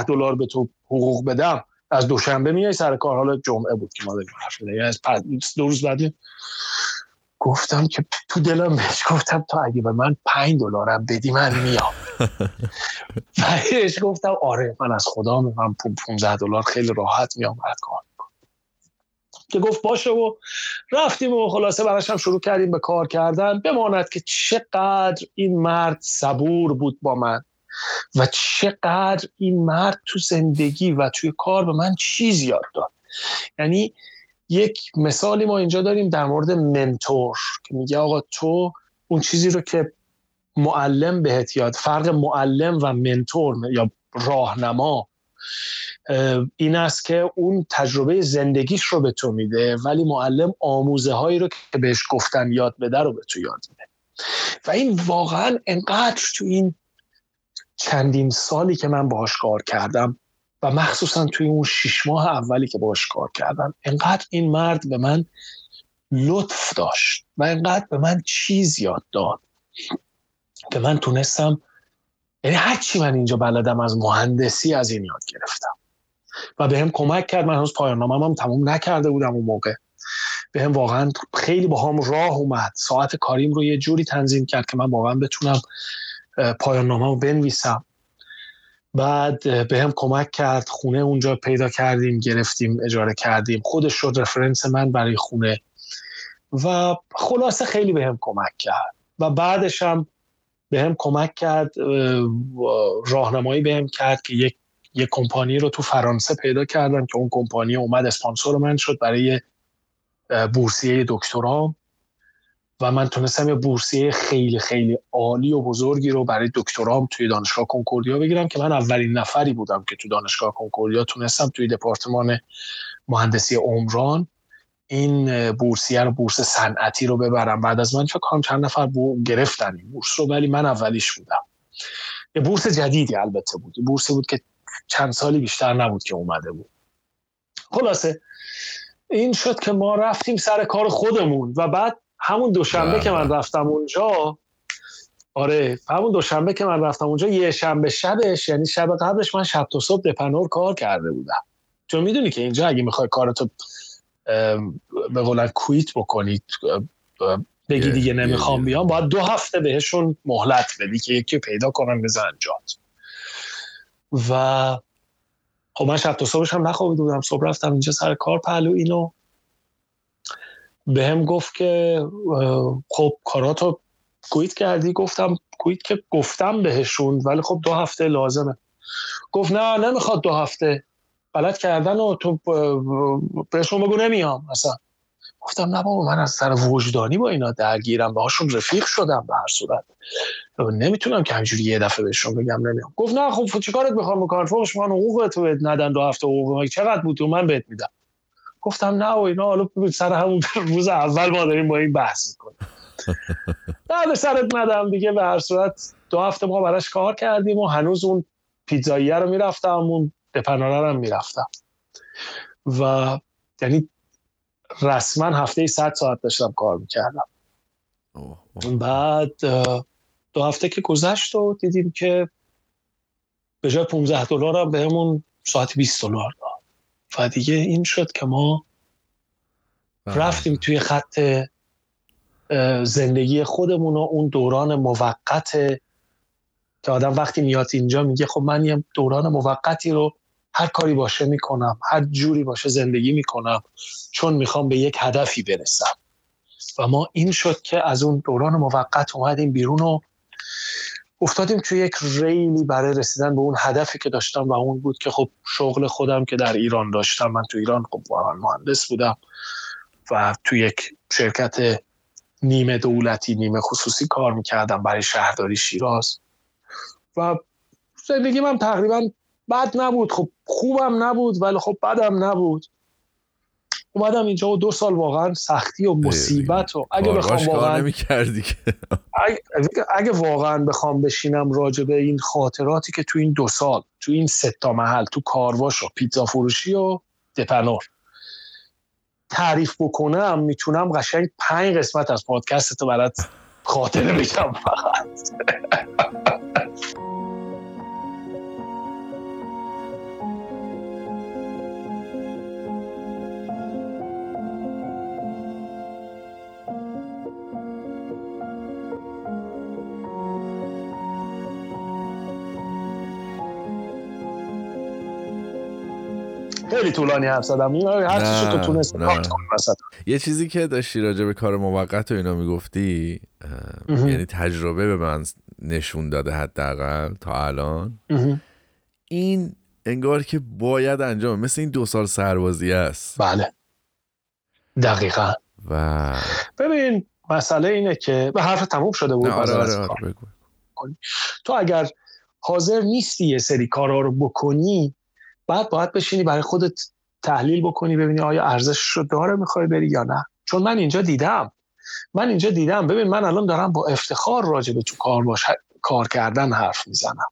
$15 به تو حقوق بدم از دوشنبه میای سر کار، حالا جمعه بود که ما دیگه شده یا از 2 روز بعد. گفتم که تو دلم بهش گفتم تو اگه به من $5 بدی من میام. بهش گفتم آره من از خدا میام، $15 خیلی راحت میام برات کار میکنم. که گفت باشه و رفتیم و خلاصه براش هم شروع کردیم به کار کردن. بماند که چقدر این مرد صبور بود با من و چقدر این مرد تو زندگی و توی کار به من چیز یاد داد. یعنی یک مثالی ما اینجا داریم در مورد منتور که میگه آقا تو اون چیزی رو که معلم بهت یاد، فرق معلم و منتور یا راهنما این است که اون تجربه زندگیش رو به تو میده، ولی معلم آموزه هایی رو که بهش گفتن یاد بده رو به تو یاد میده. و این واقعا انقدر تو این چندین سالی که من باهاش کار کردم و مخصوصا توی اون 6 ماه اولی که باهاش کار کردم، انقدر این مرد به من لطف داشت و انقدر به من چیز یاد داد که من تونستم، یعنی هرچی من اینجا بلدم از مهندسی از این یاد گرفتم و به هم کمک کرد. من هنوز پایان نامم هم تموم نکرده بودم اون موقع، به هم واقعا خیلی با هم راه اومد، ساعت کاریم رو یه جوری تنظیم کرد که من واقعا بتونم پایان نامه رو بنویسم. بعد به هم کمک کرد، خونه اونجا پیدا کردیم، گرفتیم، اجاره کردیم، خودش شد رفرنس من برای خونه و خلاصه خیلی به هم کمک کرد. و بعدش هم به هم کمک کرد، راهنمایی به هم کرد که یک کمپانی رو تو فرانسه پیدا کردن که اون کمپانی اومد اسپانسور من شد برای بورسیه دکترام و من تونستم یه بورسیه خیلی خیلی عالی و بزرگی رو برای دکترام توی دانشگاه کنکوردیا بگیرم که من اولین نفری بودم که تو دانشگاه کنکوردیا تونستم توی دپارتمان مهندسی عمران این بورسیه رو، بورس صنعتی رو ببرم. بعد از من فکر کنم چند نفر گرفتن این بورس رو، ولی من اولیش بودم. یه بورس جدیدی البته بود، بورسی بود که چند سالی بیشتر نبود که اومده بود. خلاصه این شد که ما رفتیم سر کار خودمون و بعد همون دوشنبه که من رفتم اونجا، آره همون دوشنبه که من رفتم اونجا، یه شنبه شبش، یعنی شب قبلش، من شب تا صبح دپنور کار کرده بودم. چون میدونی که اینجا اگه میخوای کارتو به قولن کویت بکنید، بگی دیگه نمیخوام بیام، باید 2 هفته بهشون مهلت بدی که یکی پیدا کنم بزن انجات. و خب من شب تا صبحش هم نخوابیده بودم، صبح رفتم اینجا سر کار. پهلو اینو به هم گفت که خب کاراتو کویت کردی؟ گفتم کویت که گفتم بهشون، ولی خب 2 هفته لازمه. گفت نه نمیخواد 2 هفته، بلد کردن و تو بهشون بگو نمیام اصلا. گفتم نه بابا، من از سر وجدانی با اینا درگیرم، باهاشون رفیق شدم، به هر صورت نمیتونم که همینجوری یه دفعه بهشون بگم نمیام. گفت نه خب چیکارت میخوام بکنم، فوقش من حقوقت رو بد ندن، 2 هفته حقوق من چقدر بود من بهت میدم. گفتم نه و اینا، حالا سر همون روز اول ما داریم با این بحث میکنیم. نه به سرت ندم دیگه، به هر صورت 2 هفته ما براش کار کردیم و هنوز اون پیتزاییه رو میرفتم، اون دپناره رو میرفتم و یعنی رسما هفته 100 ساعت داشتم کار میکردم. بعد 2 هفته که گذشت و دیدیم که به جای $15 هم به همون ساعت $20 داد. و دیگه این شد که ما رفتیم توی خط زندگی خودمون و اون دوران موقت که آدم وقتی میاد اینجا میگه خب من یه دوران موقتی رو هر کاری باشه میکنم، هر جوری باشه زندگی میکنم، چون میخوام به یک هدفی برسم. و ما این شد که از اون دوران موقت اومدیم بیرون و افتادیم توی یک ریلی برای رسیدن به اون هدفی که داشتم و اون بود که خب شغل خودم که در ایران داشتم، من تو ایران خب مهندس بودم و تو یک شرکت نیمه دولتی نیمه خصوصی کار میکردم برای شهرداری شیراز و زندگی من تقریبا بد نبود، خب خوبم نبود ولی خب بدم نبود. اومدم اینجا و 2 سال واقعا سختی و مصیبت و اگه بخوام واقعا اگه واقعا بخوام بشینم راجع به این خاطراتی که تو این 2 سال تو این 6 تا محل تو کارواش و پیتزا فروشی و دپنور تعریف بکنم، میتونم قشنگ 5 قسمت از پادکست تو برات خاطره بگم فقط. خیلی طولانی حرف زدم، هر چیزی که تونستی پاکت کنم مثلا. یه چیزی که داشتی راجع به کار موقت و اینا میگفتی، یعنی تجربه به من نشون داده حداقل تا الان این انگار که باید انجام، مثل این 2 سال سربازی است. بله دقیقاً. و ببین مسئله اینه که به حرف تموم شده بود. آره تو اگر حاضر نیستی یه سری کارا رو بکنی، باید بشینی برای خودت تحلیل بکنی ببینی آیا ارزشش رو داره، میخوای بری یا نه. چون من اینجا دیدم ببین من الان دارم با افتخار راجع به تو کار کردن حرف میزنم.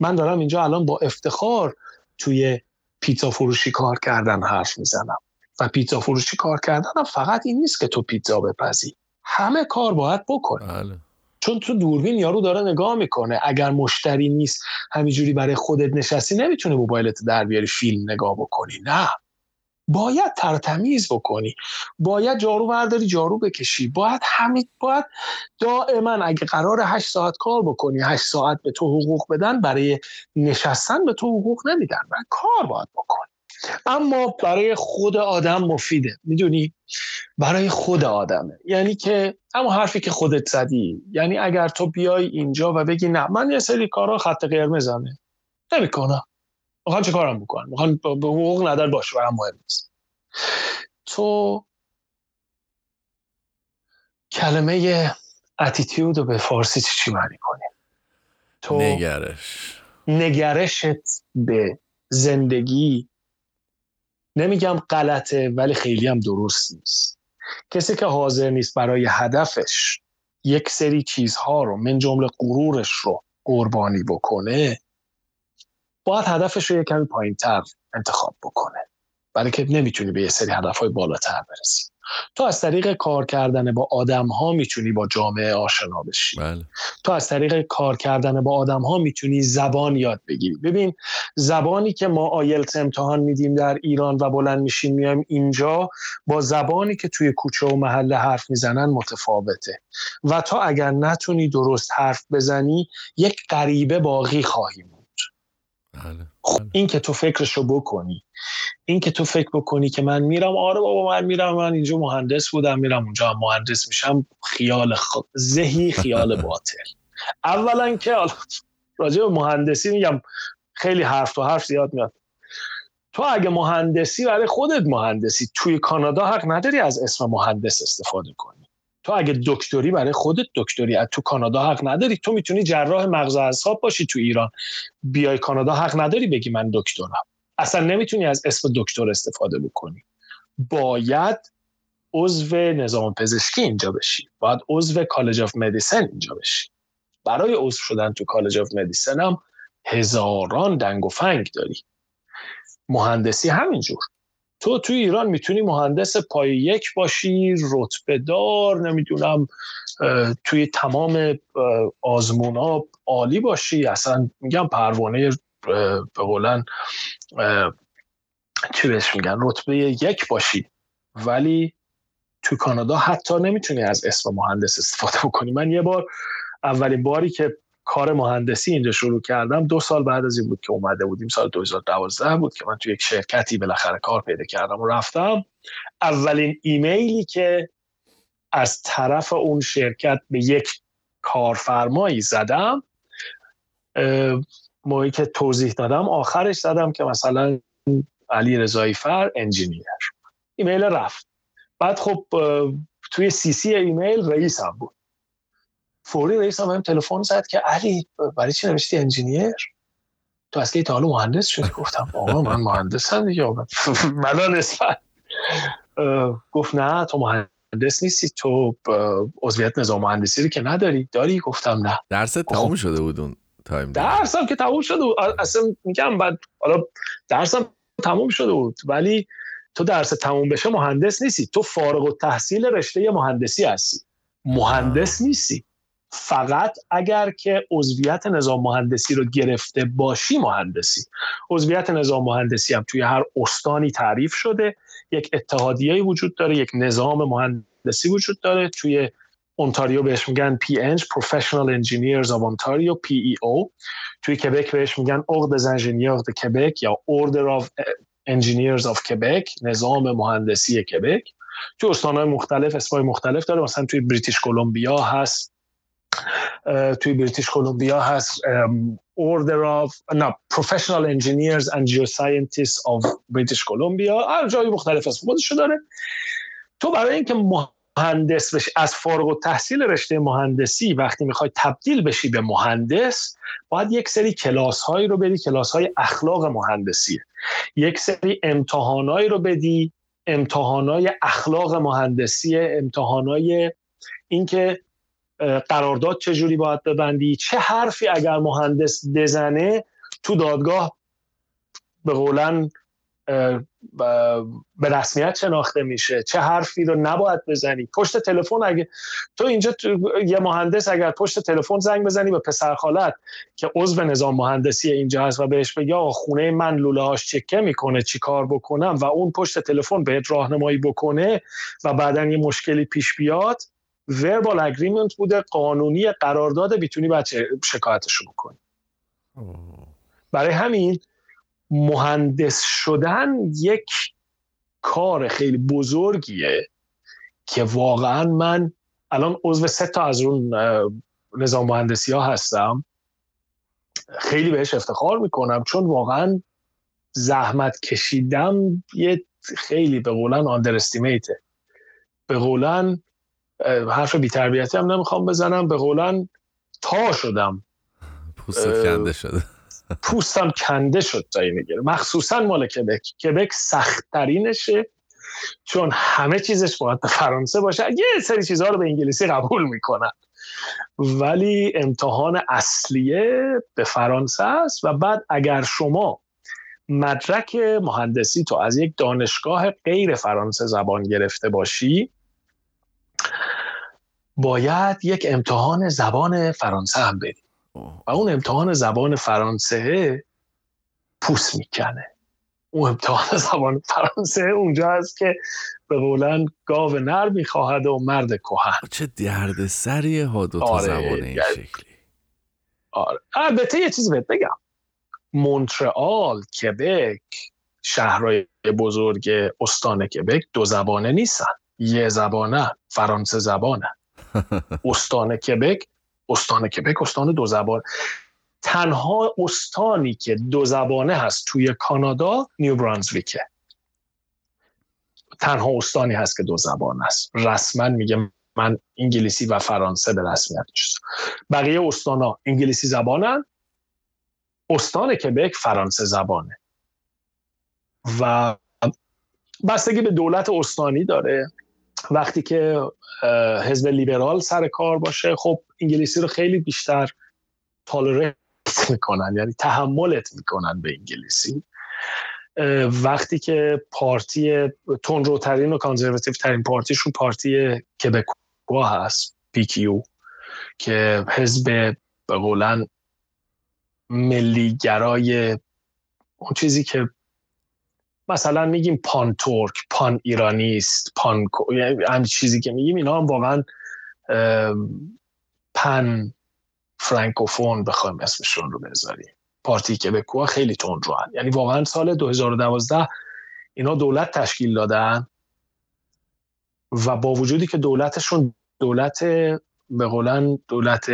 من دارم اینجا الان با افتخار توی پیتزا فروشی کار کردن حرف میزنم و پیتزا فروشی کار کردن فقط این نیست که تو پیتزا بپزی، همه کار باید بکنی. بله. چون تو دوربین یارو داره نگاه میکنه، اگر مشتری نیست همینجوری برای خودت نشستی نمیتونه موبایلت در بیاری فیلم نگاه بکنی، نه باید ترتمیز بکنی، باید جارو برداری جارو بکشی، باید دائما اگه قراره 8 ساعت کار بکنی 8 ساعت به تو حقوق بدن، برای نشستن به تو حقوق نمیدن، کار باید بکنی. اما برای خود آدم مفیده، میدونی برای خود آدمه، یعنی که اما حرفی که خودت زدی، یعنی اگر تو بیای اینجا و بگی نه من یه سری کارا خط قرمزمه نمیکنم، میخوام چه کارم بکنم، میخوام به حقوق ندار باشه برام مهم نیست، تو کلمه اتیتیود رو به فارسی چی معنی کنی؟ تو نگرشت به زندگی، نمیگم غلطه ولی خیلی هم درست نیست. کسی که حاضر نیست برای هدفش یک سری چیزها رو من جمله غرورش رو قربانی بکنه، باید هدفش رو یک کمی پایین‌تر انتخاب بکنه، برای که نمیتونی به یه سری هدفهای بالاتر برسی. تو از طریق کار کردن با آدم‌ها میتونی با جامعه آشنا بشی. بله. تو از طریق کار کردن با آدم‌ها میتونی زبان یاد بگیری. ببین زبانی که ما آیلتس امتحان میدیم در ایران و بلند میشیم میایم اینجا، با زبانی که توی کوچه و محله حرف میزنن متفاوته و تا اگر نتونی درست حرف بزنی یک غریبه باقی خواهی بود. بله. این که تو فکرشو بکنی، این که تو فکر بکنی که من میرم، آره بابا من میرم، من اینجا مهندس بودم میرم اونجا هم مهندس میشم، خیال ذهی خیال باطل. اولا که راجع به مهندسی میگم خیلی حرف زیاد میاد، تو اگه مهندسی برای خودت مهندسی، توی کانادا حق نداری از اسم مهندس استفاده کنی. تو اگه دکتری برای خودت دکتری، تو کانادا حق نداری. تو میتونی جراح مغز و اعصاب باشی تو ایران، بیای کانادا حق نداری بگی من دکترم، اصلا نمیتونی از اسم دکتر استفاده بکنی. باید عضو نظام پزشکی اینجا بشی، باید عضو کالج آف مدیسن اینجا بشی. برای عضو شدن تو کالج آف مدیسن هم هزاران دنگ و فنگ داری. مهندسی همینجور، تو توی ایران میتونی مهندس پایه 1 باشی، رتبه دار، نمیدونم توی تمام آزمونا عالی باشی، اصلا میگم پروانه به قولن چی بهش میگن، رتبه 1 باشی ولی تو کانادا حتی نمیتونی از اسم مهندس استفاده بکنی. من یه بار، اولین باری که کار مهندسی اینجا شروع کردم 2 سال بعد از این بود که اومده بودیم، سال 2012 بود که من تو یک شرکتی بالاخره کار پیدا کردم و رفتم. اولین ایمیلی که از طرف اون شرکت به یک کارفرمایی زدم، موقعی که توضیح دادم آخرش زدم که مثلا علی رضایی فر انجینیر، ایمیل رفت. بعد خب توی سی ایمیل رئیسم بود، فوری رئیسم هم تلفن زد که علی برای چی نوشتی انجینیر؟ تو از که ایتالو مهندس شد. گفتم آقا من مهندسم دیگه، ملا نسبت. گفت نه تو مهندس نیستی، تو عضویت نظام مهندسی رو که نداری. داری؟ گفتم نه. درست تموم شده بود اون تایم. درسم که تموم شده بود، اصلا میگم بعد حالا درسم تموم شده بود، ولی تو درس تموم بشه مهندس نیستی، تو فارغ التحصیل رشته مهندسی هستی، مهندس نیستی، فقط اگر که عضویت نظام مهندسی رو گرفته باشی مهندسی. عضویت نظام مهندسی هم توی هر استانی تعریف شده، یک اتحادیه‌ای وجود داره، یک نظام مهندسی وجود داره. توی اونتاریو بهش میگن PNG Professional Engineers of Ontario PEO، توی کبک بهش میگن Ordre des Ingénieurs de Québec یا Order of Engineers of Quebec، نظام مهندسی کبک. توی استان‌های مختلف اسمای مختلف داره، مثلا توی بریتیش کلمبیا هست، Order of Professional Engineers and Geoscientists of British Columbia، هر جایی مختلف هست خودشو داره. تو برای اینکه مهندس بشی، از فارغ التحصیل رشته مهندسی وقتی میخوای تبدیل بشی به مهندس، باید یک سری کلاس هایی رو بدی، کلاس های اخلاق مهندسی، یک سری امتحانایی رو بدی، امتحانای اخلاق مهندسی، امتحانای اینکه قرارداد چجوری باید ببندی، چه حرفی اگر مهندس بزنه تو دادگاه به قولن به رسمیت شناخته میشه، چه حرفی رو نباید بزنی. پشت تلفن اگه تو اینجا یه مهندس اگر پشت تلفن زنگ بزنی به پسرخالت که عضو نظام مهندسی اینجا هست و بهش بگی آقا خونه من لوله‌هاش چکه میکنه چی کار بکنم، و اون پشت تلفن بهت راهنمایی بکنه و بعداً یه مشکلی پیش بیاد، وربال اگریمنت بوده، قانونی، قرارداد، میتونی بچه شکایتشو بکنی. برای همین مهندس شدن یک کار خیلی بزرگیه که واقعا من الان عضو 3 تا از اون نظام مهندسی ها هستم، خیلی بهش افتخار میکنم چون واقعا زحمت کشیدم. یه خیلی به قولن آندرستیمیته، به قولن حرف بی‌تربیتی هم نمیخوام بزنم، به قولن تا شدم، پوستم کنده شد، پوستم کنده شد تا این نگیره. مخصوصا مال کبک سخت‌ترینشه چون همه چیزش باید به فرانسه باشه، یه سری چیزها رو به انگلیسی قبول میکنن ولی امتحان اصلیه به فرانسه است. و بعد اگر شما مدرک مهندسی تو از یک دانشگاه غیر فرانسه زبان گرفته باشی، باید یک امتحان زبان فرانسه هم بدی و اون امتحان زبان فرانسه پوست میکنه. اون امتحان زبان فرانسه اونجا هست که به قولن گاو نر میخواهد و مرد کهن. چه درد سریه ها دوتا زبان این شکلی. آره. البته یه چیزی بهت بگم، مونترال، کبک، شهرهای بزرگ استان کبک 2 زبانه نیستن، یه زبانه، فرانسه زبانه. استان کبک استان 2 زبان. تنها استانی که 2 زبانه هست توی کانادا نیو برانزویکه، تنها استانی هست که 2 زبان هست رسما. میگم من انگلیسی و فرانسه به رسمیت چیز، بقیه استانا انگلیسی زبانن، استان کبک فرانسه زبانه. و بستگی به دولت استانی داره، وقتی که حزب لیبرال سر کار باشه خب انگلیسی رو خیلی بیشتر تالریت میکنن، یعنی تحملت میکنن به انگلیسی. وقتی که پارتی تندروترین و کانزرواتیو ترین پارتیشون پارتی کبکوا هست، PQ، که حزب به قولن ملی گرای، اون چیزی که مثلا میگیم پان ترک، پان ایرانیست، پان، یعنی همین چیزی که میگیم اینا هم واقعا پن فرانکوفون بخوایم اسمشون رو بذاریم. پارتی کبکوها خیلی تند روان، یعنی واقعا سال 2012 اینا دولت تشکیل دادن و با وجودی که دولتشون دولت به قولن دولت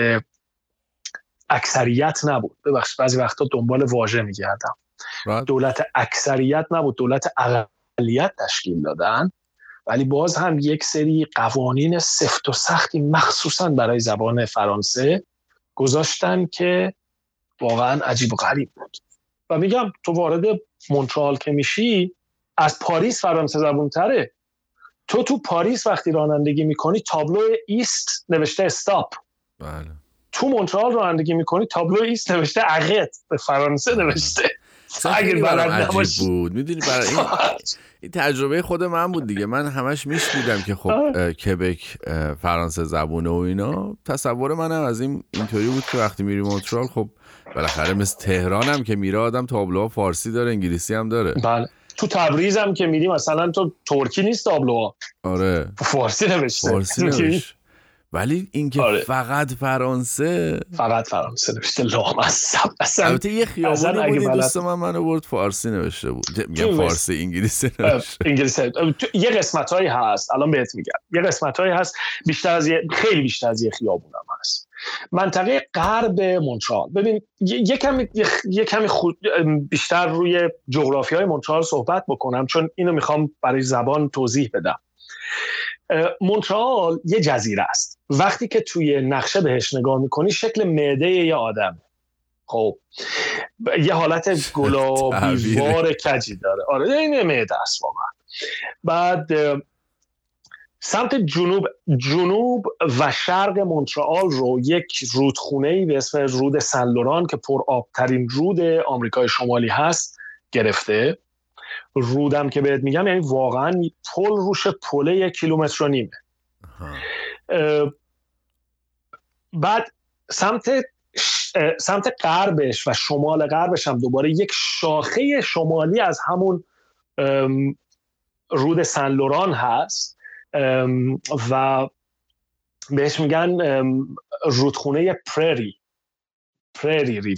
اکثریت نبود، ببخشید بعضی وقتا دنبال واژه میگردم، دولت اکثریت نبود، دولت اقلیت تشکیل دادن، ولی باز هم یک سری قوانین سفت و سختی مخصوصا برای زبان فرانسه گذاشتن که واقعا عجیب و غریب بود. و میگم تو وارد مونترال که میشی از پاریس فرانسه زبون تره. تو پاریس وقتی رانندگی میکنی تابلو ایست نوشته استاپ، بله. تو مونترال رانندگی میکنی تابلو ایست نوشته عقد، به فرانسه نوشته. اگر برام عجیب بود، میدونی برای این تجربه خود من بود دیگه، من همش میشنیدم که خب کبک فرانسه زبونه و اینا، تصور منم از اینطوری بود که وقتی میری مونترال خب بالاخره مثل تهران هم که میره آدم تابلوها فارسی داره، انگلیسی هم داره، بله. تو تبریز هم که میری مثلا تو ترکی نیست تابلوها، آره فارسی نوشته، فارسی نوشته، ولی اینکه آره. فقط فرانسه نوشته لامصب. البته یه خیابونی بودی دوست من آورد فارسی نوشته بود، میگم فارسی انگلیسی نوشته، انگلیسی. یه قسمتایی هست الان بهت میگم، یه قسمتایی هست بیشتر از خیلی بیشتر از یه خیابون هم هست. منطقه غرب مونترال، ببین یه کمی بیشتر روی جغرافیای مونترال صحبت بکنم چون اینو میخوام برای زبان توضیح بدم. مونترال یه جزیره است. وقتی که توی نقشه بهش نگاه میکنی شکل معده یه آدمه، خب یه حالت گلابیوار کجی داره، آره این معده است واقعا. بعد سمت جنوب و شرق مونترال رو یک رودخونه‌ای به اسم رود سن لوران که پر آبترین رود آمریکای شمالی هست گرفته. رودم که بهت میگم یعنی واقعا پل روش پله 1.5 کیلومتر. بعد سمت غربش و شمال غربش هم دوباره یک شاخه شمالی از همون رود سن لوران هست و بهش میگن رودخونه پرری ریور.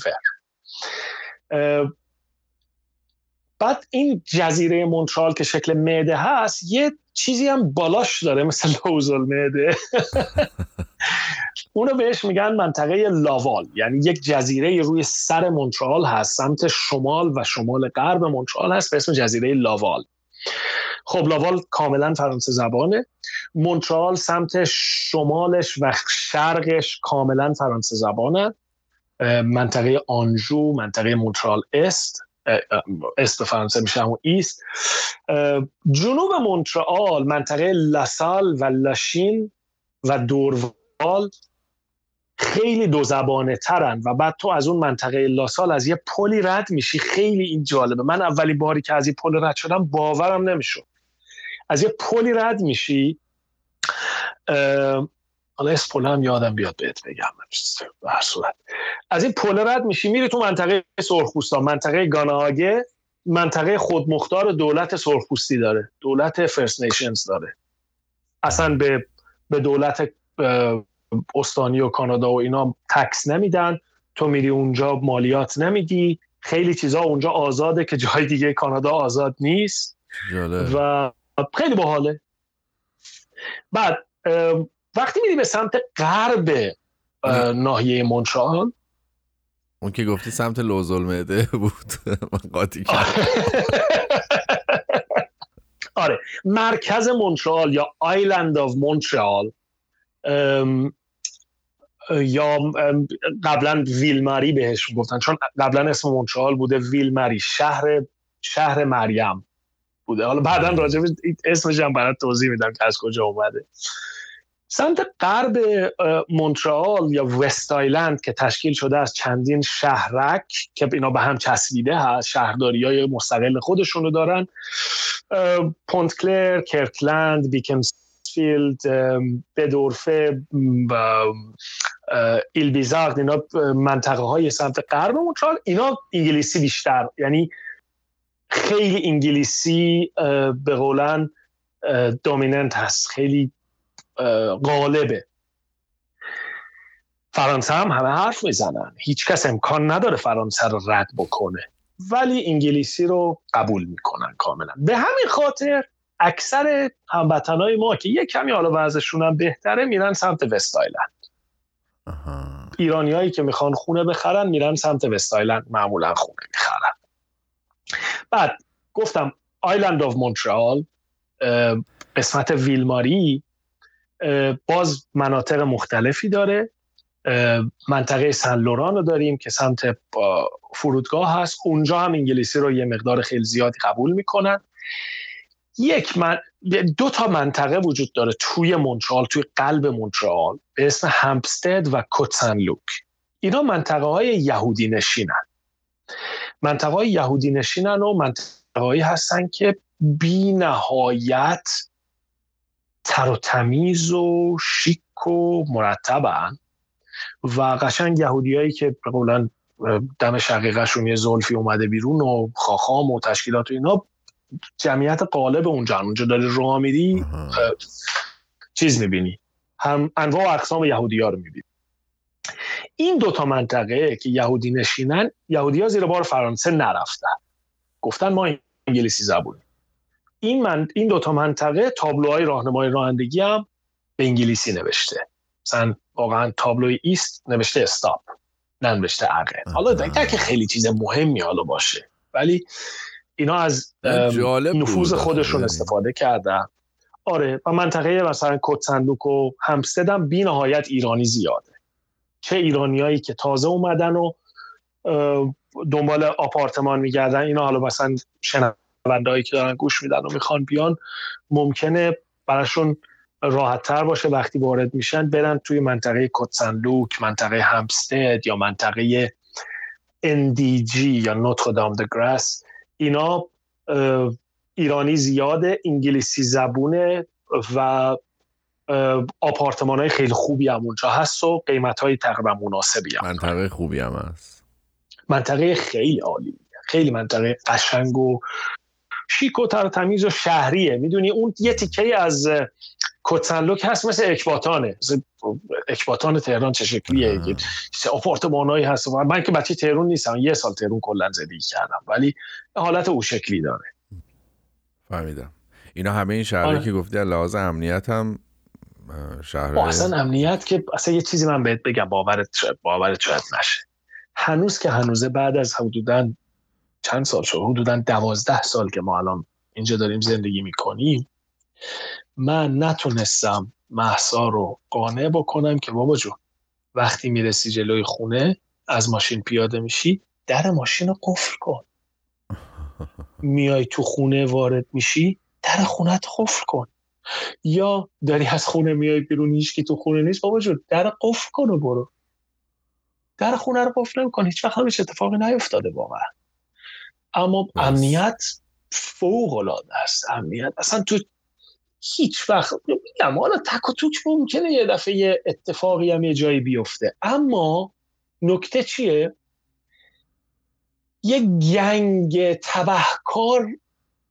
بعد این جزیره مونترال که شکل معده هست یه چیزی هم بالاش داره مثل لوزالمعده اونو بهش میگن منطقه لاوال، یعنی یک جزیره روی سر مونترال هست، سمت شمال و شمال غرب مونترال هست به اسم جزیره لاوال. خب لاوال کاملا فرانسه زبانه، مونترال سمت شمالش و شرقش کاملا فرانسه زبانه، منطقه آنژو، منطقه مونترال است، است فرانسه میشه همون ایست. جنوب مونترال منطقه لاسال و لاشین و دوروال خیلی دو زبانه ترن و بعد تو از اون منطقه لاسال از یه پلی رد میشی. خیلی این جالبه، من اولی باری که از یه پل رد شدم باورم نمیشد. از یه پلی رد میشی، حالا از پل هم یادم بیاد بهت بگم، به هر صورت از این پل رد میشی میری تو منطقه سرخپوستان، منطقه گاناگه، منطقه خودمختار دولت سرخپوستی داره، دولت فرست نیشنز داره، اصلا به دولت استانی و کانادا و اینا تکس نمیدن، تو میری اونجا مالیات نمیدی، خیلی چیزا اونجا آزاده که جای دیگه کانادا آزاد نیست. جالب. و خیلی باحاله. بعد وقتی میری به سمت غرب ناحیه مونترال، اون که گفتی سمت لوزالمعده بود من قاطی کردم. آره مرکز مونترال یا آیلند آف مونترال یا قبلا ویلماری بهش گفتن چون قبلا اسم مونترال بوده ویلماری، شهر مریم بوده. حالا بعدا راجع به اسمش هم برات توضیح میدم که از کجا اومده. سمت غرب مونترال یا وست آیلند که تشکیل شده از چندین شهرک که اینا به هم چسبیده هست، شهرداری‌های مستقل خودشونو دارن، پونت کلر، کرکلند، بیکمسفیلد، بدورفه، ایل بیزارد، اینا منطقه های سمت غرب مونترال، اینا انگلیسی بیشتر، یعنی خیلی انگلیسی به قولن دامیننت هست، خیلی غالبه. فرانسه هم همه حرف میزنن، هیچ کس امکان نداره فرانسه رو رد بکنه، ولی انگلیسی رو قبول میکنن کاملا. به همین خاطر اکثر هموطنای ما که یه کمی حالا وضعشون هم بهتره میرن سمت وست آیلند. ایرانیایی که میخوان خونه بخرن میرن سمت وست آیلند، معمولا خونه میخرن. بعد گفتم آیلند آف مونترال، قسمت ویلماری باز مناطق مختلفی داره. منطقه سن لوران رو داریم که سمت فرودگاه هست، اونجا هم انگلیسی رو یه مقدار خیلی زیادی قبول میکنن. دو تا منطقه وجود داره توی مونترال، توی قلب مونترال، به اسم همپستد و کوتسن لوک. اینا منطقه های یهودی نشینن. منطقه های یهودی نشینن و منطقه هایی هستن که بی نهایت تر و تمیز و شیک و مرتبن و قشنگ یهودیایی که قبلا دم شقیقه‌شون یه زلفی اومده بیرون و خاخام و تشکیلات و اینا، جمعیت قالب اونجا داری راه میری چیز میبینی، هم انواع و اقسام یهودی‌ها رو میبینی. این دوتا منطقه که یهودی نشینن، یهودی‌ها زیر بار فرانسه نرفتن، گفتن ما انگلیسی زبونیم. این دوتا منطقه تابلوهای راهنمای رانندگی هم به انگلیسی نوشته، مثلا واقعا تابلوی ایست نوشته استاپ، ننوشته عقب. حالا دیگه که خیلی چیز مهمی حالا باشه، ولی اینا از نفوذ خودشون استفاده کردن. آره، و منطقه مثلا کوتسندوک و همستد هم بی نهایت ایرانی زیاده، چه ایرانیایی که تازه اومدن و دنبال آپارتمان میگردن، اینا حالا مثلا شنوندهایی که دارن گوش میدن و میخوان بیان، ممکنه براشون راحت تر باشه وقتی وارد میشن برن توی منطقه کوتسندوک، منطقه همستد یا منطقه NDG یا نوتردام د گراس. اینا ایرانی زیاده، انگلیسی زبونه و آپارتمان های خیلی خوبی هم اونجا هست و قیمت های تقریبا مناسبی هم. منطقه خوبی هم هست، منطقه خیلی عالی، خیلی منطقه قشنگ و شیک و تر و تمیز و شهریه. میدونی اون یه تیکه از کوتسنلوک هست مثل اکباتانه، اکباتان تهران چه شکلیه، آپارتمانایی هست. من که بچه تهران نیستم، یه سال تهران کلا زندگی کردم، ولی حالت او شکلی داره. فهمیدم. اینا همه این شهرهایی که گفتی لحاظ امنیت هم شهرهای اصلا امنیت که اصلا یه چیزی من بهت بگم باورت شاید نشه، هنوز که هنوزه بعد از حدوداً چند سال شد، حدوداً 12 سال که ما الان اینجا داریم زندگی میکنیم، من نتونستم مهسا رو قانع بکنم که بابا جون وقتی میرسی جلوی خونه از ماشین پیاده میشی در ماشین رو قفل کن، میای تو خونه وارد میشی در خونت قفل کن، یا داری از خونه میای بیرون هیچ کی تو خونه نیست، بابا جون در قفل کن و برو. در خونه رو قفل نمی‌کنی، هیچ وقت همش اتفاقی نیفتاده واقعا. اما امنیت فوق العاده است، امنیت اصلا تو هیچ وقت میگم، حالا تک و توک ممکنه یه دفعه یه اتفاقی هم یه جایی بیفته، اما نکته چیه؟ یه گنگ تبهکار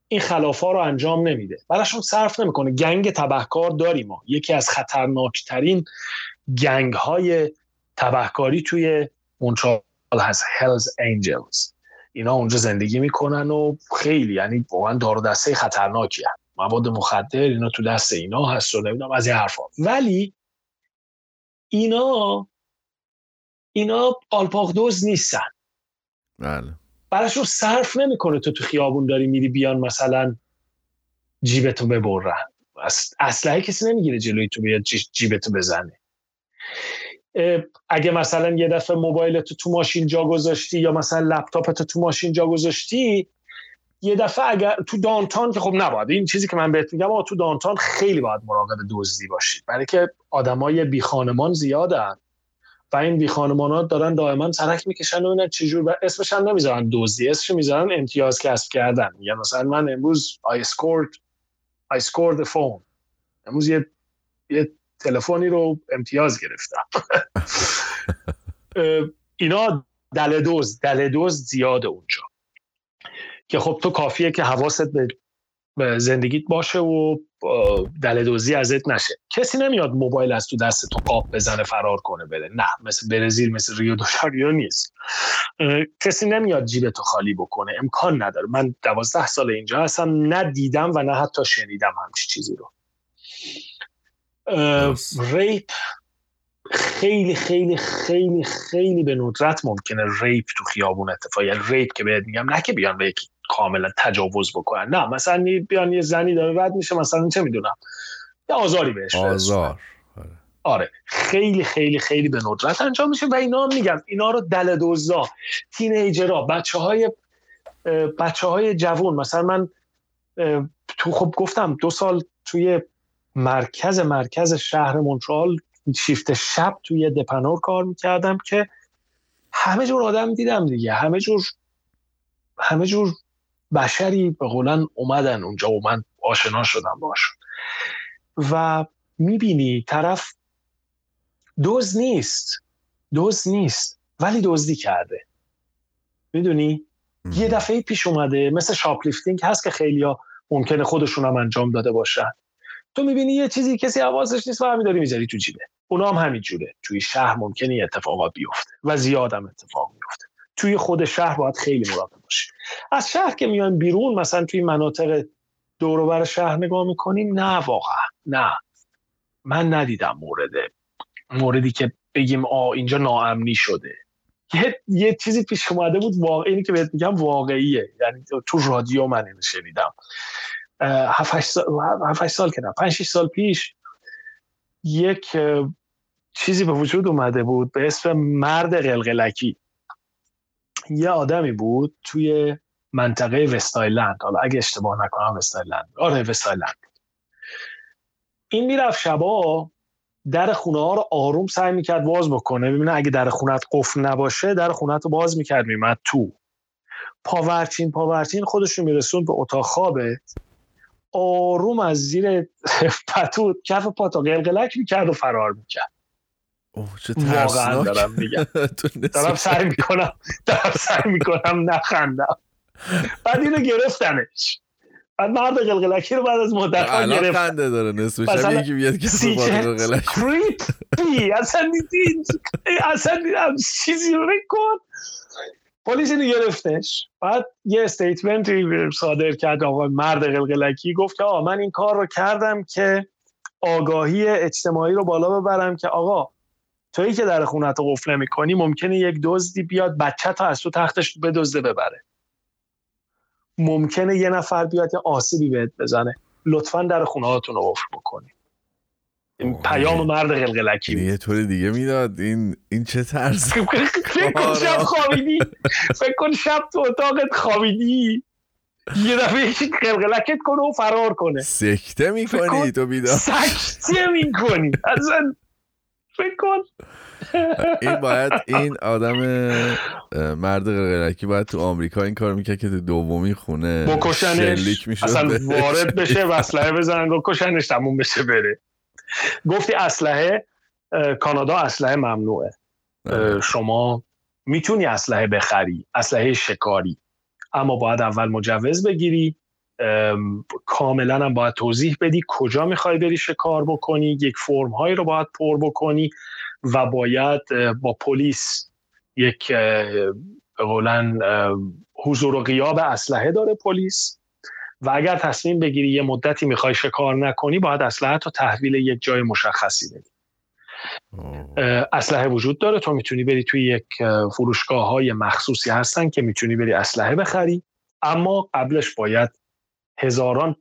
این خلافا رو انجام نمیده، براشون صرف نمیکنه. گنگ تبهکار داریم ما، یکی از خطرناکترین گنگ های تبهکاری توی مونترال هست، هلز انجلز. اینا اونجا زندگی میکنن و خیلی یعنی واقعا دار و دسته خطرناکی هست، مواد مخدر اینا تو دست اینا هست و نمیدونم از این حرفا. ولی اینا آلپاقدوز نیستن، بله، براشون صرف نمیکنه تو خیابون داری میری بیان مثلا جیبتو ببرن، اسلحه کسی نمیگیره جلوی تو بیاد جیبتو بزنه. اگه مثلا یه دفعه موبایلتو تو ماشین جا گذاشتی یا مثلا لپتاپتو تو ماشین جا گذاشتی، یه دفعه اگر تو دانتان که خب نباید، این چیزی که من بهت میگم تو دانتان خیلی باید مراقب دزدی باشید، برای که آدمای بی خانمان زیادن و این بی خانمانا دارن دائما سرک میکشن و اینا چجور، و اسمش هم نمیذارن دزدی، اسمش میذارن امتیاز کسب کردن. میگن مثلا من امروز I scored the phone، امروز یه تلفنی رو امتیاز گرفتم. اینا دل دزد زیاده اونجا. که خب تو کافیه که حواست به زندگیت باشه و دلدوزی ازت نشه. کسی نمیاد موبایل از تو دست تو قاب بزنه فرار کنه بده، نه، مثل برزیل، مثل ریو دو ژانیرو نیست. کسی نمیاد جیبتو خالی بکنه، امکان نداره. من 12 سال اینجا هستم، ندیدم و نه حتی شنیدم همچین چیزی رو. ریپ خیلی خیلی خیلی خیلی به ندرت ممکنه ریپ تو خیابون اتفاقی، یعنی ریپ که بهت میگم نه که بیان به یکی کاملا تجاوز بکنن، نه، مثلا بیان یه زنی داره رد میشه، مثلا چه میدونم یه آزاری بهش آزار برسونه. آره خیلی خیلی خیلی به ندرت انجام میشه و اینا هم میگم اینا رو دلدوزا، تینیجرها، بچه های جوون. مثلا من تو خب گفتم 2 سال توی مرکز شهر مونترال شیفت شب توی دپنور کار میکردم که همه جور آدم دیدم دیگه، همه جور بشری به قولن اومدن اونجا و من آشنا شدم باشون و میبینی طرف دوز نیست ولی دزدی کرده، میدونی؟ یه دفعه پیش اومده، مثل شاپلیفتینگ هست که خیلی ها ممکنه خودشون هم انجام داده باشن. تو میبینی یه چیزی کسی حواسش نیست و همین داری میذاری تو جیبه. اونا هم همینجوره، توی شهر ممکنه اتفاقات بیفته و زیاد هم اتفاق میفته. توی خود شهر باید خیلی مراقب باشی. از شهر که میان بیرون، مثلا توی مناطق دور و بر شهر نگاه میکنیم، نه واقعا نه، من ندیدم موردی که بگیم اینجا ناامنی شده. یه چیزی پیش اومده بود واقعی، اینی که بهت میگم واقعیه، یعنی تو رادیو من اینو شنیدم 5-6 سال پیش یک چیزی به وجود اومده بود به اسم مرد قلقلکی. یه آدمی بود توی منطقه وستایلند، حالا اگه اشتباه نکنم وستایلند. این میرفت شبا در خونه ها رو آروم سعی میکرد باز بکنه، ببینه اگه در خونت قفل نباشه در خونت رو باز میکرد، میمد تو، پاورچین خودش رو میرسوند به اتاق خوابه، آروم از زیر پتو کف پاتا قلقلک میکرد و فرار میکرد. اوه چه ترسناک. دارم میگم دارم سعی میکنم نخندم. بعد اینو گرفتنش، بعد مرد قلقلکی رو بعد از مدت ها گرفتن. الان خنده داره نصف شب یکی بیاد کف پاتا قلقلک. کریپی اصلا دیدم چیزی رو نکن. پلیس اینو گرفتش، بعد یه استیتمنتی صادر کرد آقا مرد قلقلکی، گفت که من این کار رو کردم که آگاهی اجتماعی رو بالا ببرم که آقا تویی که در خونت رو قفل نمی‌کنی ممکنه یک دزدی بیاد بچه تا از تو تختش بدزده ببره، ممکنه یه نفر بیاد یه آسیبی بهت بزنه، لطفاً در خونه هاتون رو قفل بکنید. این پیام مرد قلقلکی یه طور دیگه میداد. این چه ترس. فکر کن شب تو اتاقت خوابیدی، یه دفعه یکی قلقلکت کنه و فرار کنه، سکته میکنی. اصلا فکر کن این باید این آدم مرد قلقلکی باید تو آمریکا این کار میکرد که تو دومی خونه بکشنش، اصلا وارد بشه اسلحه بزنن بکشنش، تموم بشه بره. گفتی اسلحه، کانادا اسلحه ممنوعه، شما میتونی اسلحه بخری، اسلحه شکاری، اما باید اول مجوز بگیری، کاملا هم باید توضیح بدی کجا میخوای بری شکار بکنی، یک فرم هایی رو باید پر بکنی و باید با پلیس یک به قولن حضور و غیاب اسلحه داره پلیس، و اگر تصمیم بگیری یه مدتی میخوای شکار نکنی باید اسلحه تو تحویل یک جای مشخصی بدی. اسلحه وجود داره، تو میتونی بری توی یک فروشگاه های مخصوصی هستن که میتونی بری اسلحه بخری، اما قبلش باید هزاران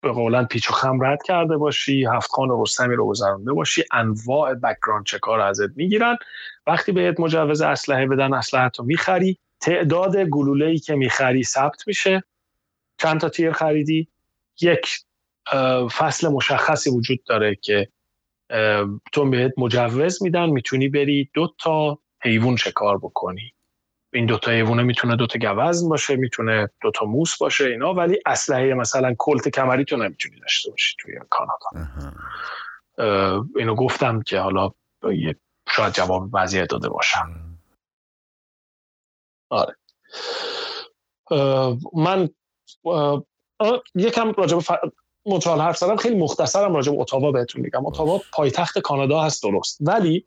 به قولن پیچ و خم رد کرده باشی، 7 خان رستمی رو گذرانده باشی، انواع بک‌گراند چکار ازت میگیرن، وقتی بهت مجوز اسلحه بدن اسلحه تو میخری، تعداد گلوله‌ای که میخری ثبت میشه، چند تا تیر خریدی، یک فصل مشخصی وجود داره که تو بهت مجوز میدن، میتونی بری 2 تا حیوان شکار بکنی. این 2 تا حیوانه میتونه 2 تا گوزن باشه، میتونه 2 تا موس باشه اینا، ولی اسلحه مثلا کلت کمری تو نمیتونی داشته باشی توی کانادا. اینو گفتم که حالا شاید جواب بعضی داده باشم. آره من یکم راجع به مونترال حرف زدم، خیلی مختصرم راجع به اتاوا بهتون میگم. اتاوا پایتخت کانادا هست درست، ولی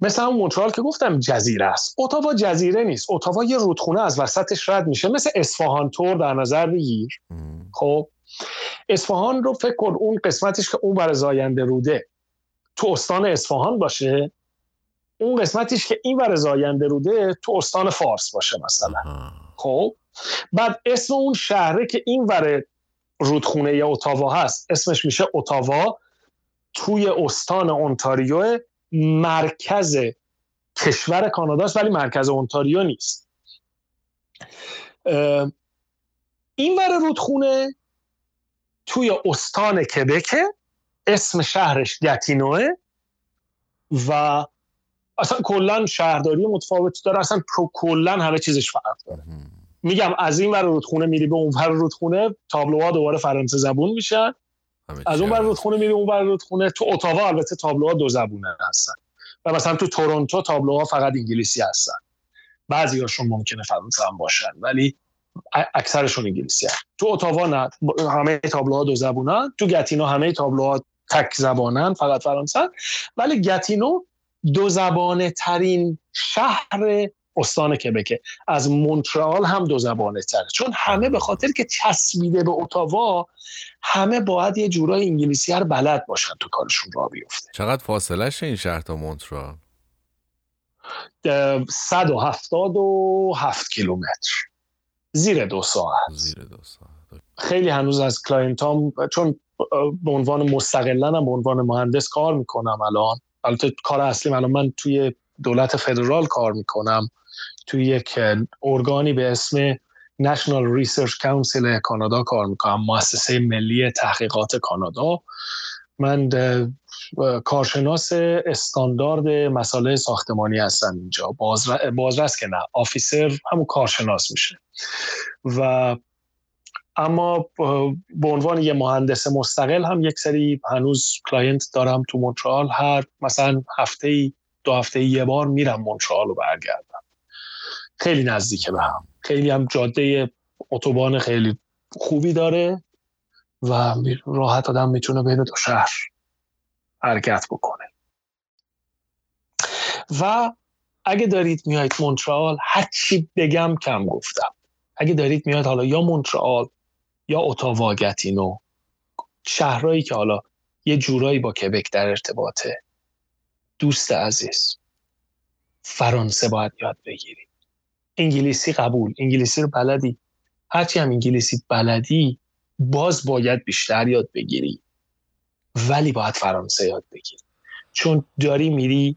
مثلا مونترال که گفتم جزیره است، اتاوا جزیره نیست. اتاوا یه رودخونه از وسطش رد میشه، مثل اصفهان تور در نظر بگیر. خب اصفهان رو فکر کن اون قسمتش که اون بر زاینده روده تو استان اصفهان باشه، اون قسمتیش که این ور زاینده روده تو استان فارس باشه مثلا. خب بعد اسم اون شهره که این ور رودخونه یا اتاوا هست اسمش میشه اتاوا، توی استان اونتاریو، مرکز کشور کاناداست ولی مرکز اونتاریو نیست. این ور رودخونه توی استان کبکه، اسم شهرش گتینوه و اصلا کلن شهرداری متفاوتی داره، اصلا کلن همه چیزش فرق داره. میگم از این ور رودخونه میری به اون ور رودخونه، تابلوها دوباره فرانسه زبون میشن، از اون ور رودخونه میری اون ور رودخونه. تو اتاوا البته تابلوها دو زبونه هستن و مثلا تو تورنتو تابلوها فقط انگلیسی هستن، بعضی هاشون ممکنه فرانسه هم باشن ولی اکثرشون انگلیسی هستن. تو اتاوا نه، همه تابلوها دو زبونن. تو گتینو همه تابلوها تک زبانن، فقط فرانسه. ولی گتینو دو زبانه ترین شهر استان کبکه، از مونترال هم دو زبانه تره، چون همه به خاطر که چسبیده به اتاوا همه باید یه جورای انگلیسی هر بلد باشن تو کارشون را بیفته. چقدر فاصله شه این شهر تا مونترال؟ 177 کیلومتر، زیر 2 ساعت. خیلی هنوز از کلاینتام، چون به عنوان مستقلن هم به عنوان مهندس کار میکنم الان، البته کار اصلیم الان من توی دولت فدرال کار میکنم، توی یک ارگانی به اسم National Research Council کانادا کار میکنم، مؤسسه ملی تحقیقات کانادا. من کارشناس استاندارد مسائل ساختمانی هستم اینجا، بازرس که نه، آفیسر همون کارشناس میشه. و اما به عنوان یه مهندس مستقل هم یک سری هنوز کلاینت دارم تو مونترال. هر مثلا هفته‌ای، دو هفته‌ای یه بار میرم مونترال رو برگردم. خیلی نزدیکه به هم، خیلی هم جاده اتوبان خیلی خوبی داره و راحت آدم میتونه بین دو شهر حرکت بکنه. و اگه دارید میایید مونترال، هر چی بگم کم گفتم، اگه دارید میایید حالا یا مونترال یا اتاوا، گتینو، شهرهایی که حالا یه جورایی با کبک در ارتباطه، دوست عزیز فرانسه باید یاد بگیرید. انگلیسی قبول، انگلیسی رو بلدی، هرچی هم انگلیسی بلدی باز باید بیشتر یاد بگیری، ولی باید فرانسه یاد بگیری، چون داری میری،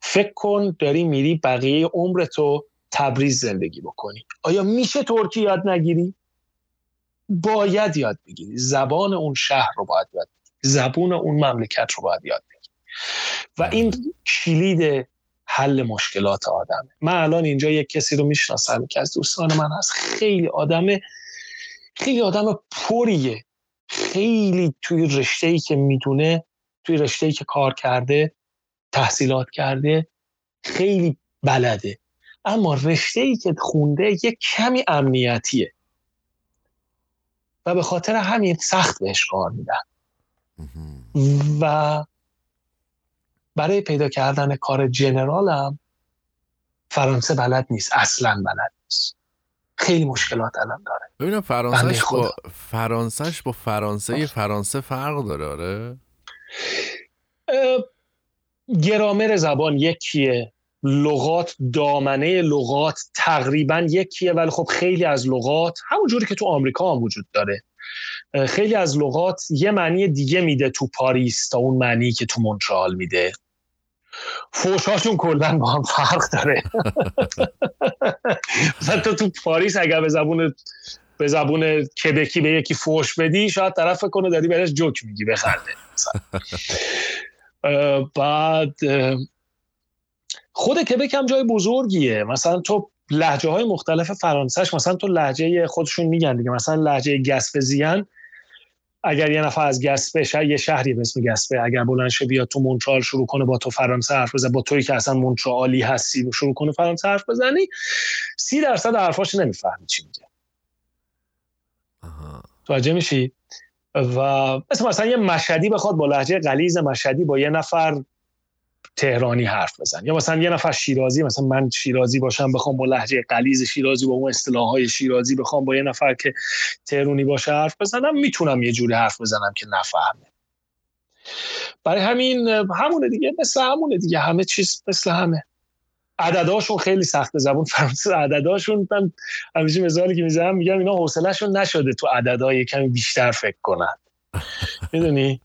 فکر کن داری میری بقیه عمرتو تبریز زندگی بکنی. آیا میشه ترکی یاد نگیری؟ باید یاد بگیری، زبان اون شهر رو باید یاد بگیری، زبون اون مملکت رو باید یاد بگیری و این کلید حل مشکلات آدمه. من الان اینجا یک کسی رو میشناسم که از دوستان من هست، خیلی آدم پریه، خیلی توی رشته‌ای که میدونه، توی رشته‌ای که کار کرده، تحصیلات کرده، خیلی بلده، اما رشته‌ای که خونده یک کمی امنیتیه و به خاطر همین سخت بهش کار میدن و برای پیدا کردن کار جنرال هم فرانسه بلد نیست، اصلا بلد نیست. خیلی مشکلات الان داره. ببینم فرانسهش با فرانسه فرق داره؟ آره، گرامر زبان یکیه، لغات، دامنه لغات تقریبا یکیه، ولی خب خیلی از لغات همون جوری که تو آمریکا هم وجود داره، خیلی از لغات یه معنی دیگه میده تو پاریس تا اون معنی که تو مونترال میده. فوشاشون کلن با هم فرق داره. مثلا تو پاریس اگر به زبون کبکی به یکی فوش بدی، شاید طرف کنه داری برش جوک میگی بخنده. بعد خود کبک هم جای بزرگیه، مثلا تو لهجه های مختلف فرانسهش، مثلا تو لهجه خودشون میگن دیگه، مثلا لهجه گاسپزیان اگر یه نفر از گاسپ یه شهری به اسم گاسپ اگر بلند شه بیاد تو مونترال شروع کنه با تو فرانسه حرف بزنه، با تویی که اصلا مونترالی هستی شروع کنه فرانسه حرف بزنی، 30% حرفاش نمیفهمی چی میگه. توجه میشی؟ و مثلا یه مشهدی بخواد با لهجه غلیظ مشهدی با یه نفر تهرانی حرف بزن، یا مثلا یه نفر شیرازی، مثلا من شیرازی باشم بخوام با لهجه غلیظ شیرازی با اون اصطلاح‌های شیرازی بخوام با یه نفر که تهرانی باشه حرف بزنم، میتونم یه جوری حرف بزنم که نفهمه. برای همین همونه دیگه، مثل همونه دیگه، همه چیز مثل همه. عدداشون خیلی سخته، زبون فرانسه عدداشون، من همیشه مثالی که میزنم میگم اینا حوصله‌شون نشده تو عددهای کمی بیشتر فکر کنن. میدونی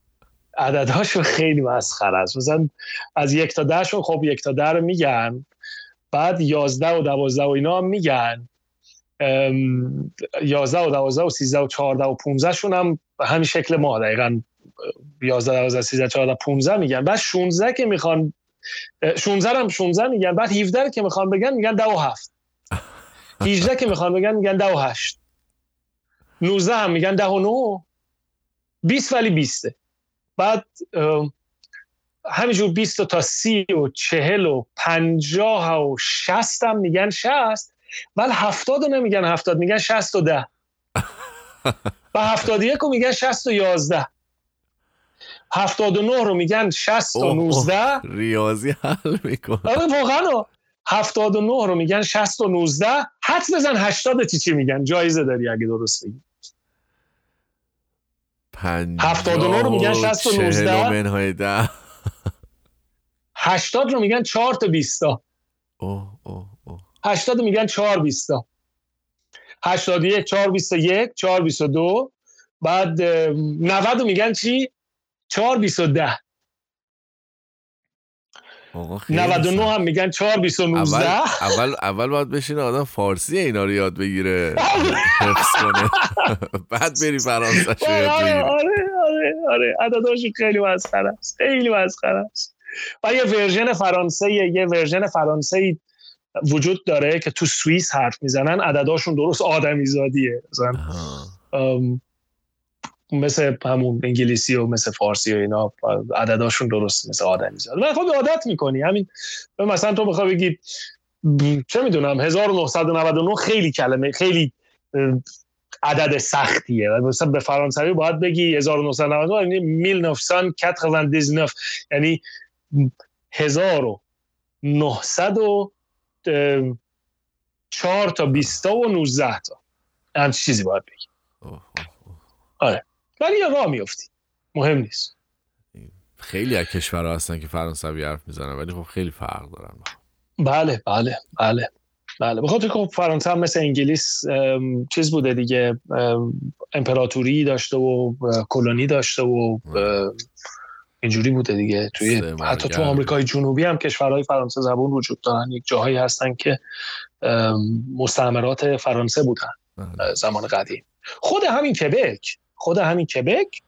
عددهاشون خیلی مسخره است. مثلا از 1 تا 10 خب 1 تا 10 رو میگن، بعد 11 و 12 و اینا هم میگن، 11 و 12 و 13 و 14 و 15 شون هم همین شکل ما دقیقاً 11 12 13 14 15 میگن. بعد 16 که میخوان 16 هم 16 میگن، بعد 17 که میخوان بگن میگن 10 و 7، 18 که میخوان بگن میگن 10 و 8، 19 هم میگن 10 و 9، 20 ولی 20، بعد همینجور 20 تا 30 و 40 و 50 و 60 هم میگن 60، ولی 70 نمیگن 70، میگن 60 و 10، و 71 رو میگن 60 و 11، 79 رو میگن 60 و 19. ریاضی حل میکنه. آره واقعا 79 رو میگن 60 و 19. حدس بزن 80 چی میگن، جایزه داری اگه درست بگی. 79 رو میگن 60 و 19، 80 رو میگن 4 تا 20، 80 میگن 4 20، 81 4 21، 4 22، بعد 90 میگن چی؟ 4 20 و 10. 99 هم میگن 4 20 و 19. اول باید بشینه آدم فارسی اینا رو یاد بگیره، حفظ کنه، بعد بری فرانسه شو یاد بگیره. آره عدداش خیلی مسخره است، خیلی مسخره است. و یه ورژن فرانسه وجود داره که تو سوئیس حرف میزنن، عدداشون درست آدمیزادیه، مثلا مثل همون انگلیسی و مثل فارسی و اینا عدداشون درست مثل آدمی زاد. من خود عادت میکنی. همین مثلا تو بخوای بگی چه میدونم 1999 خیلی کلمه، خیلی عدد سختیه، مثلا به فرانسوی باید بگی 1999 یعنی 1999، یعنی 1904 تا 20 و 19 تا همچین چیزی باید بگی. آره ولی یه راه میفتی، مهم نیست. خیلی از کشورها هستن که فرانسوی حرف میزنن ولی خب خیلی فرق دارن. بله بله بله بله، بخاطر که فرانسه هم مثل انگلیس چیز بوده دیگه، امپراتوری داشته و کلونی داشته و اینجوری بوده دیگه. توی حتی تو آمریکای جنوبی هم کشورهای فرانسه زبان وجود دارن، یک جاهایی هستن که مستعمرات فرانسه بودن زمان قدیم. خود همین کبک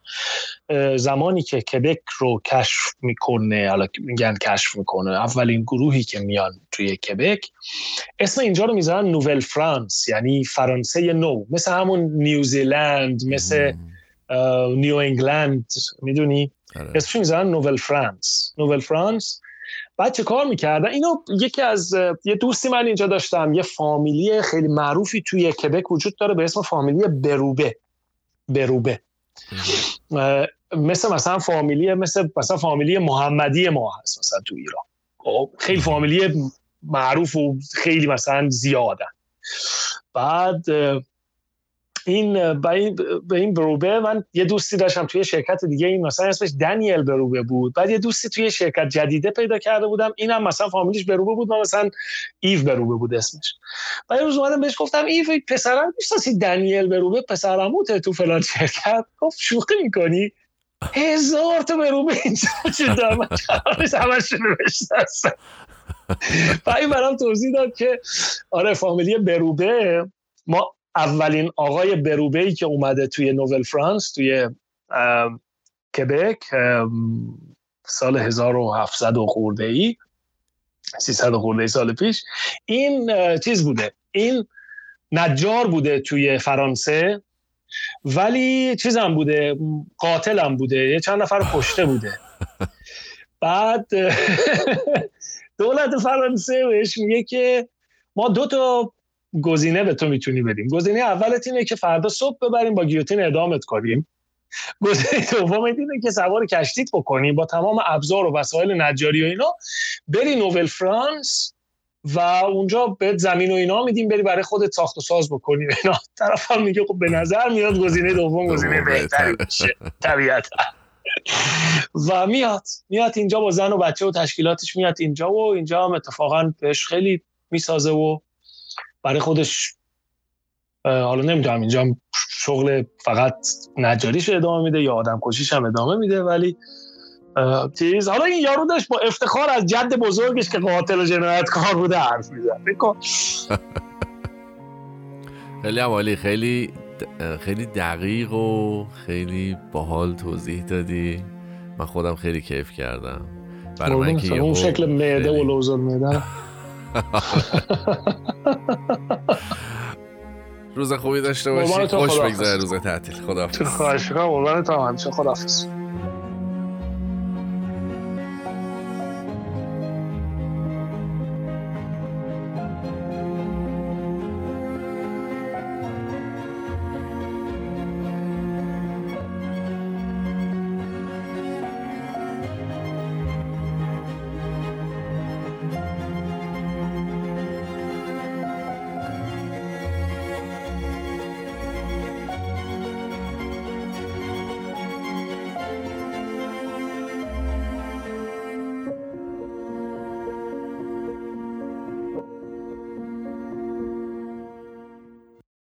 زمانی که کبک رو کشف میکنه، حالا میگن کشف میکنه، اولین گروهی که میان توی کبک اسم اینجا رو میذارن نوول فرانس، یعنی فرانسه نو، مثل همون نیوزیلند، مثل نیو انگلند، میدونی اسمش میذارن نوول فرانس. بعد چه کار میکردن اینو؟ یکی از یه دوستی من اینجا داشتم، یه فامیلی خیلی معروفی توی کبک وجود داره به اسم فامیلی بروبه. مثلا فامیلی فامیلی محمدی ما هست مثلا تو ایران، خیلی فامیلی معروف و خیلی مثلا زیادن. بعد این بروبه، من یه دوستی داشتم توی شرکت دیگه، این مثلا اسمش دنیل بروبه بود. بعد یه دوستی توی شرکت جدیده پیدا کرده بودم، اینم مثلا فامیلیش بروبه بود، من مثلا ایو بروبه بود اسمش. بعد یه روز اومدم بهش گفتم ایو پسرم میشناسی دنیل بروبه، پسرموته تو فلان شرکت. گفت شوخی میکنی؟ 1000 تا بروبه اینجا شده، من همش نمیشناسم. بعد این برام توضیح داد که آره فامیلی بروبه، ما اولین آقای بروبهی که اومده توی نوول فرانس توی کبک سال 1700 و خورده ای 300 و خورده ای سال پیش، این چیز بوده، این نجار بوده توی فرانسه ولی چیزم بوده، قاتلم بوده، یه چند نفر کشته بوده. بعد دولت فرانسه بهش میگه که ما دو تا گزینه به تو میتونی بدیم. گزینه اولت اینه که فردا صبح ببریم با گیوتین اعدامت کنیم. گزینه دوم اینه که سوار کشتیت بکنیم با تمام ابزار و وسایل نجاری و اینا، بری نوئل فرانس و اونجا به زمین و اینا میدیم، بری برای خودت ساخت و ساز بکنی اینا. طرفم میگه خب به نظر میاد گزینه دوم گزینه بهتری باشه طبیعتا. و میاد اینجا با زن و بچه و تشکیلاتش، میاد اینجا و اینجا هم اتفاقا بهش خیلی میسازه و برای خودش، حالا نمیدونم اینجا شغل فقط نجاریش ادامه میده یا آدم کشیش هم ادامه میده، ولی تیز. حالا این یارو داشت با افتخار از جد بزرگش که قاتل و جنایتکار بوده حرف میزنه. خیلی عالی، خیلی خیلی دقیق و خیلی باحال توضیح دادی. من خودم خیلی کیف کردم. برای من که اون شکل معده و لوزان معده. روز خوبی داشته باشی، خوش بگذره روز تعطیل. خداحافظ. خواهش می‌کنم، قربانت، همچنین خداحافظ.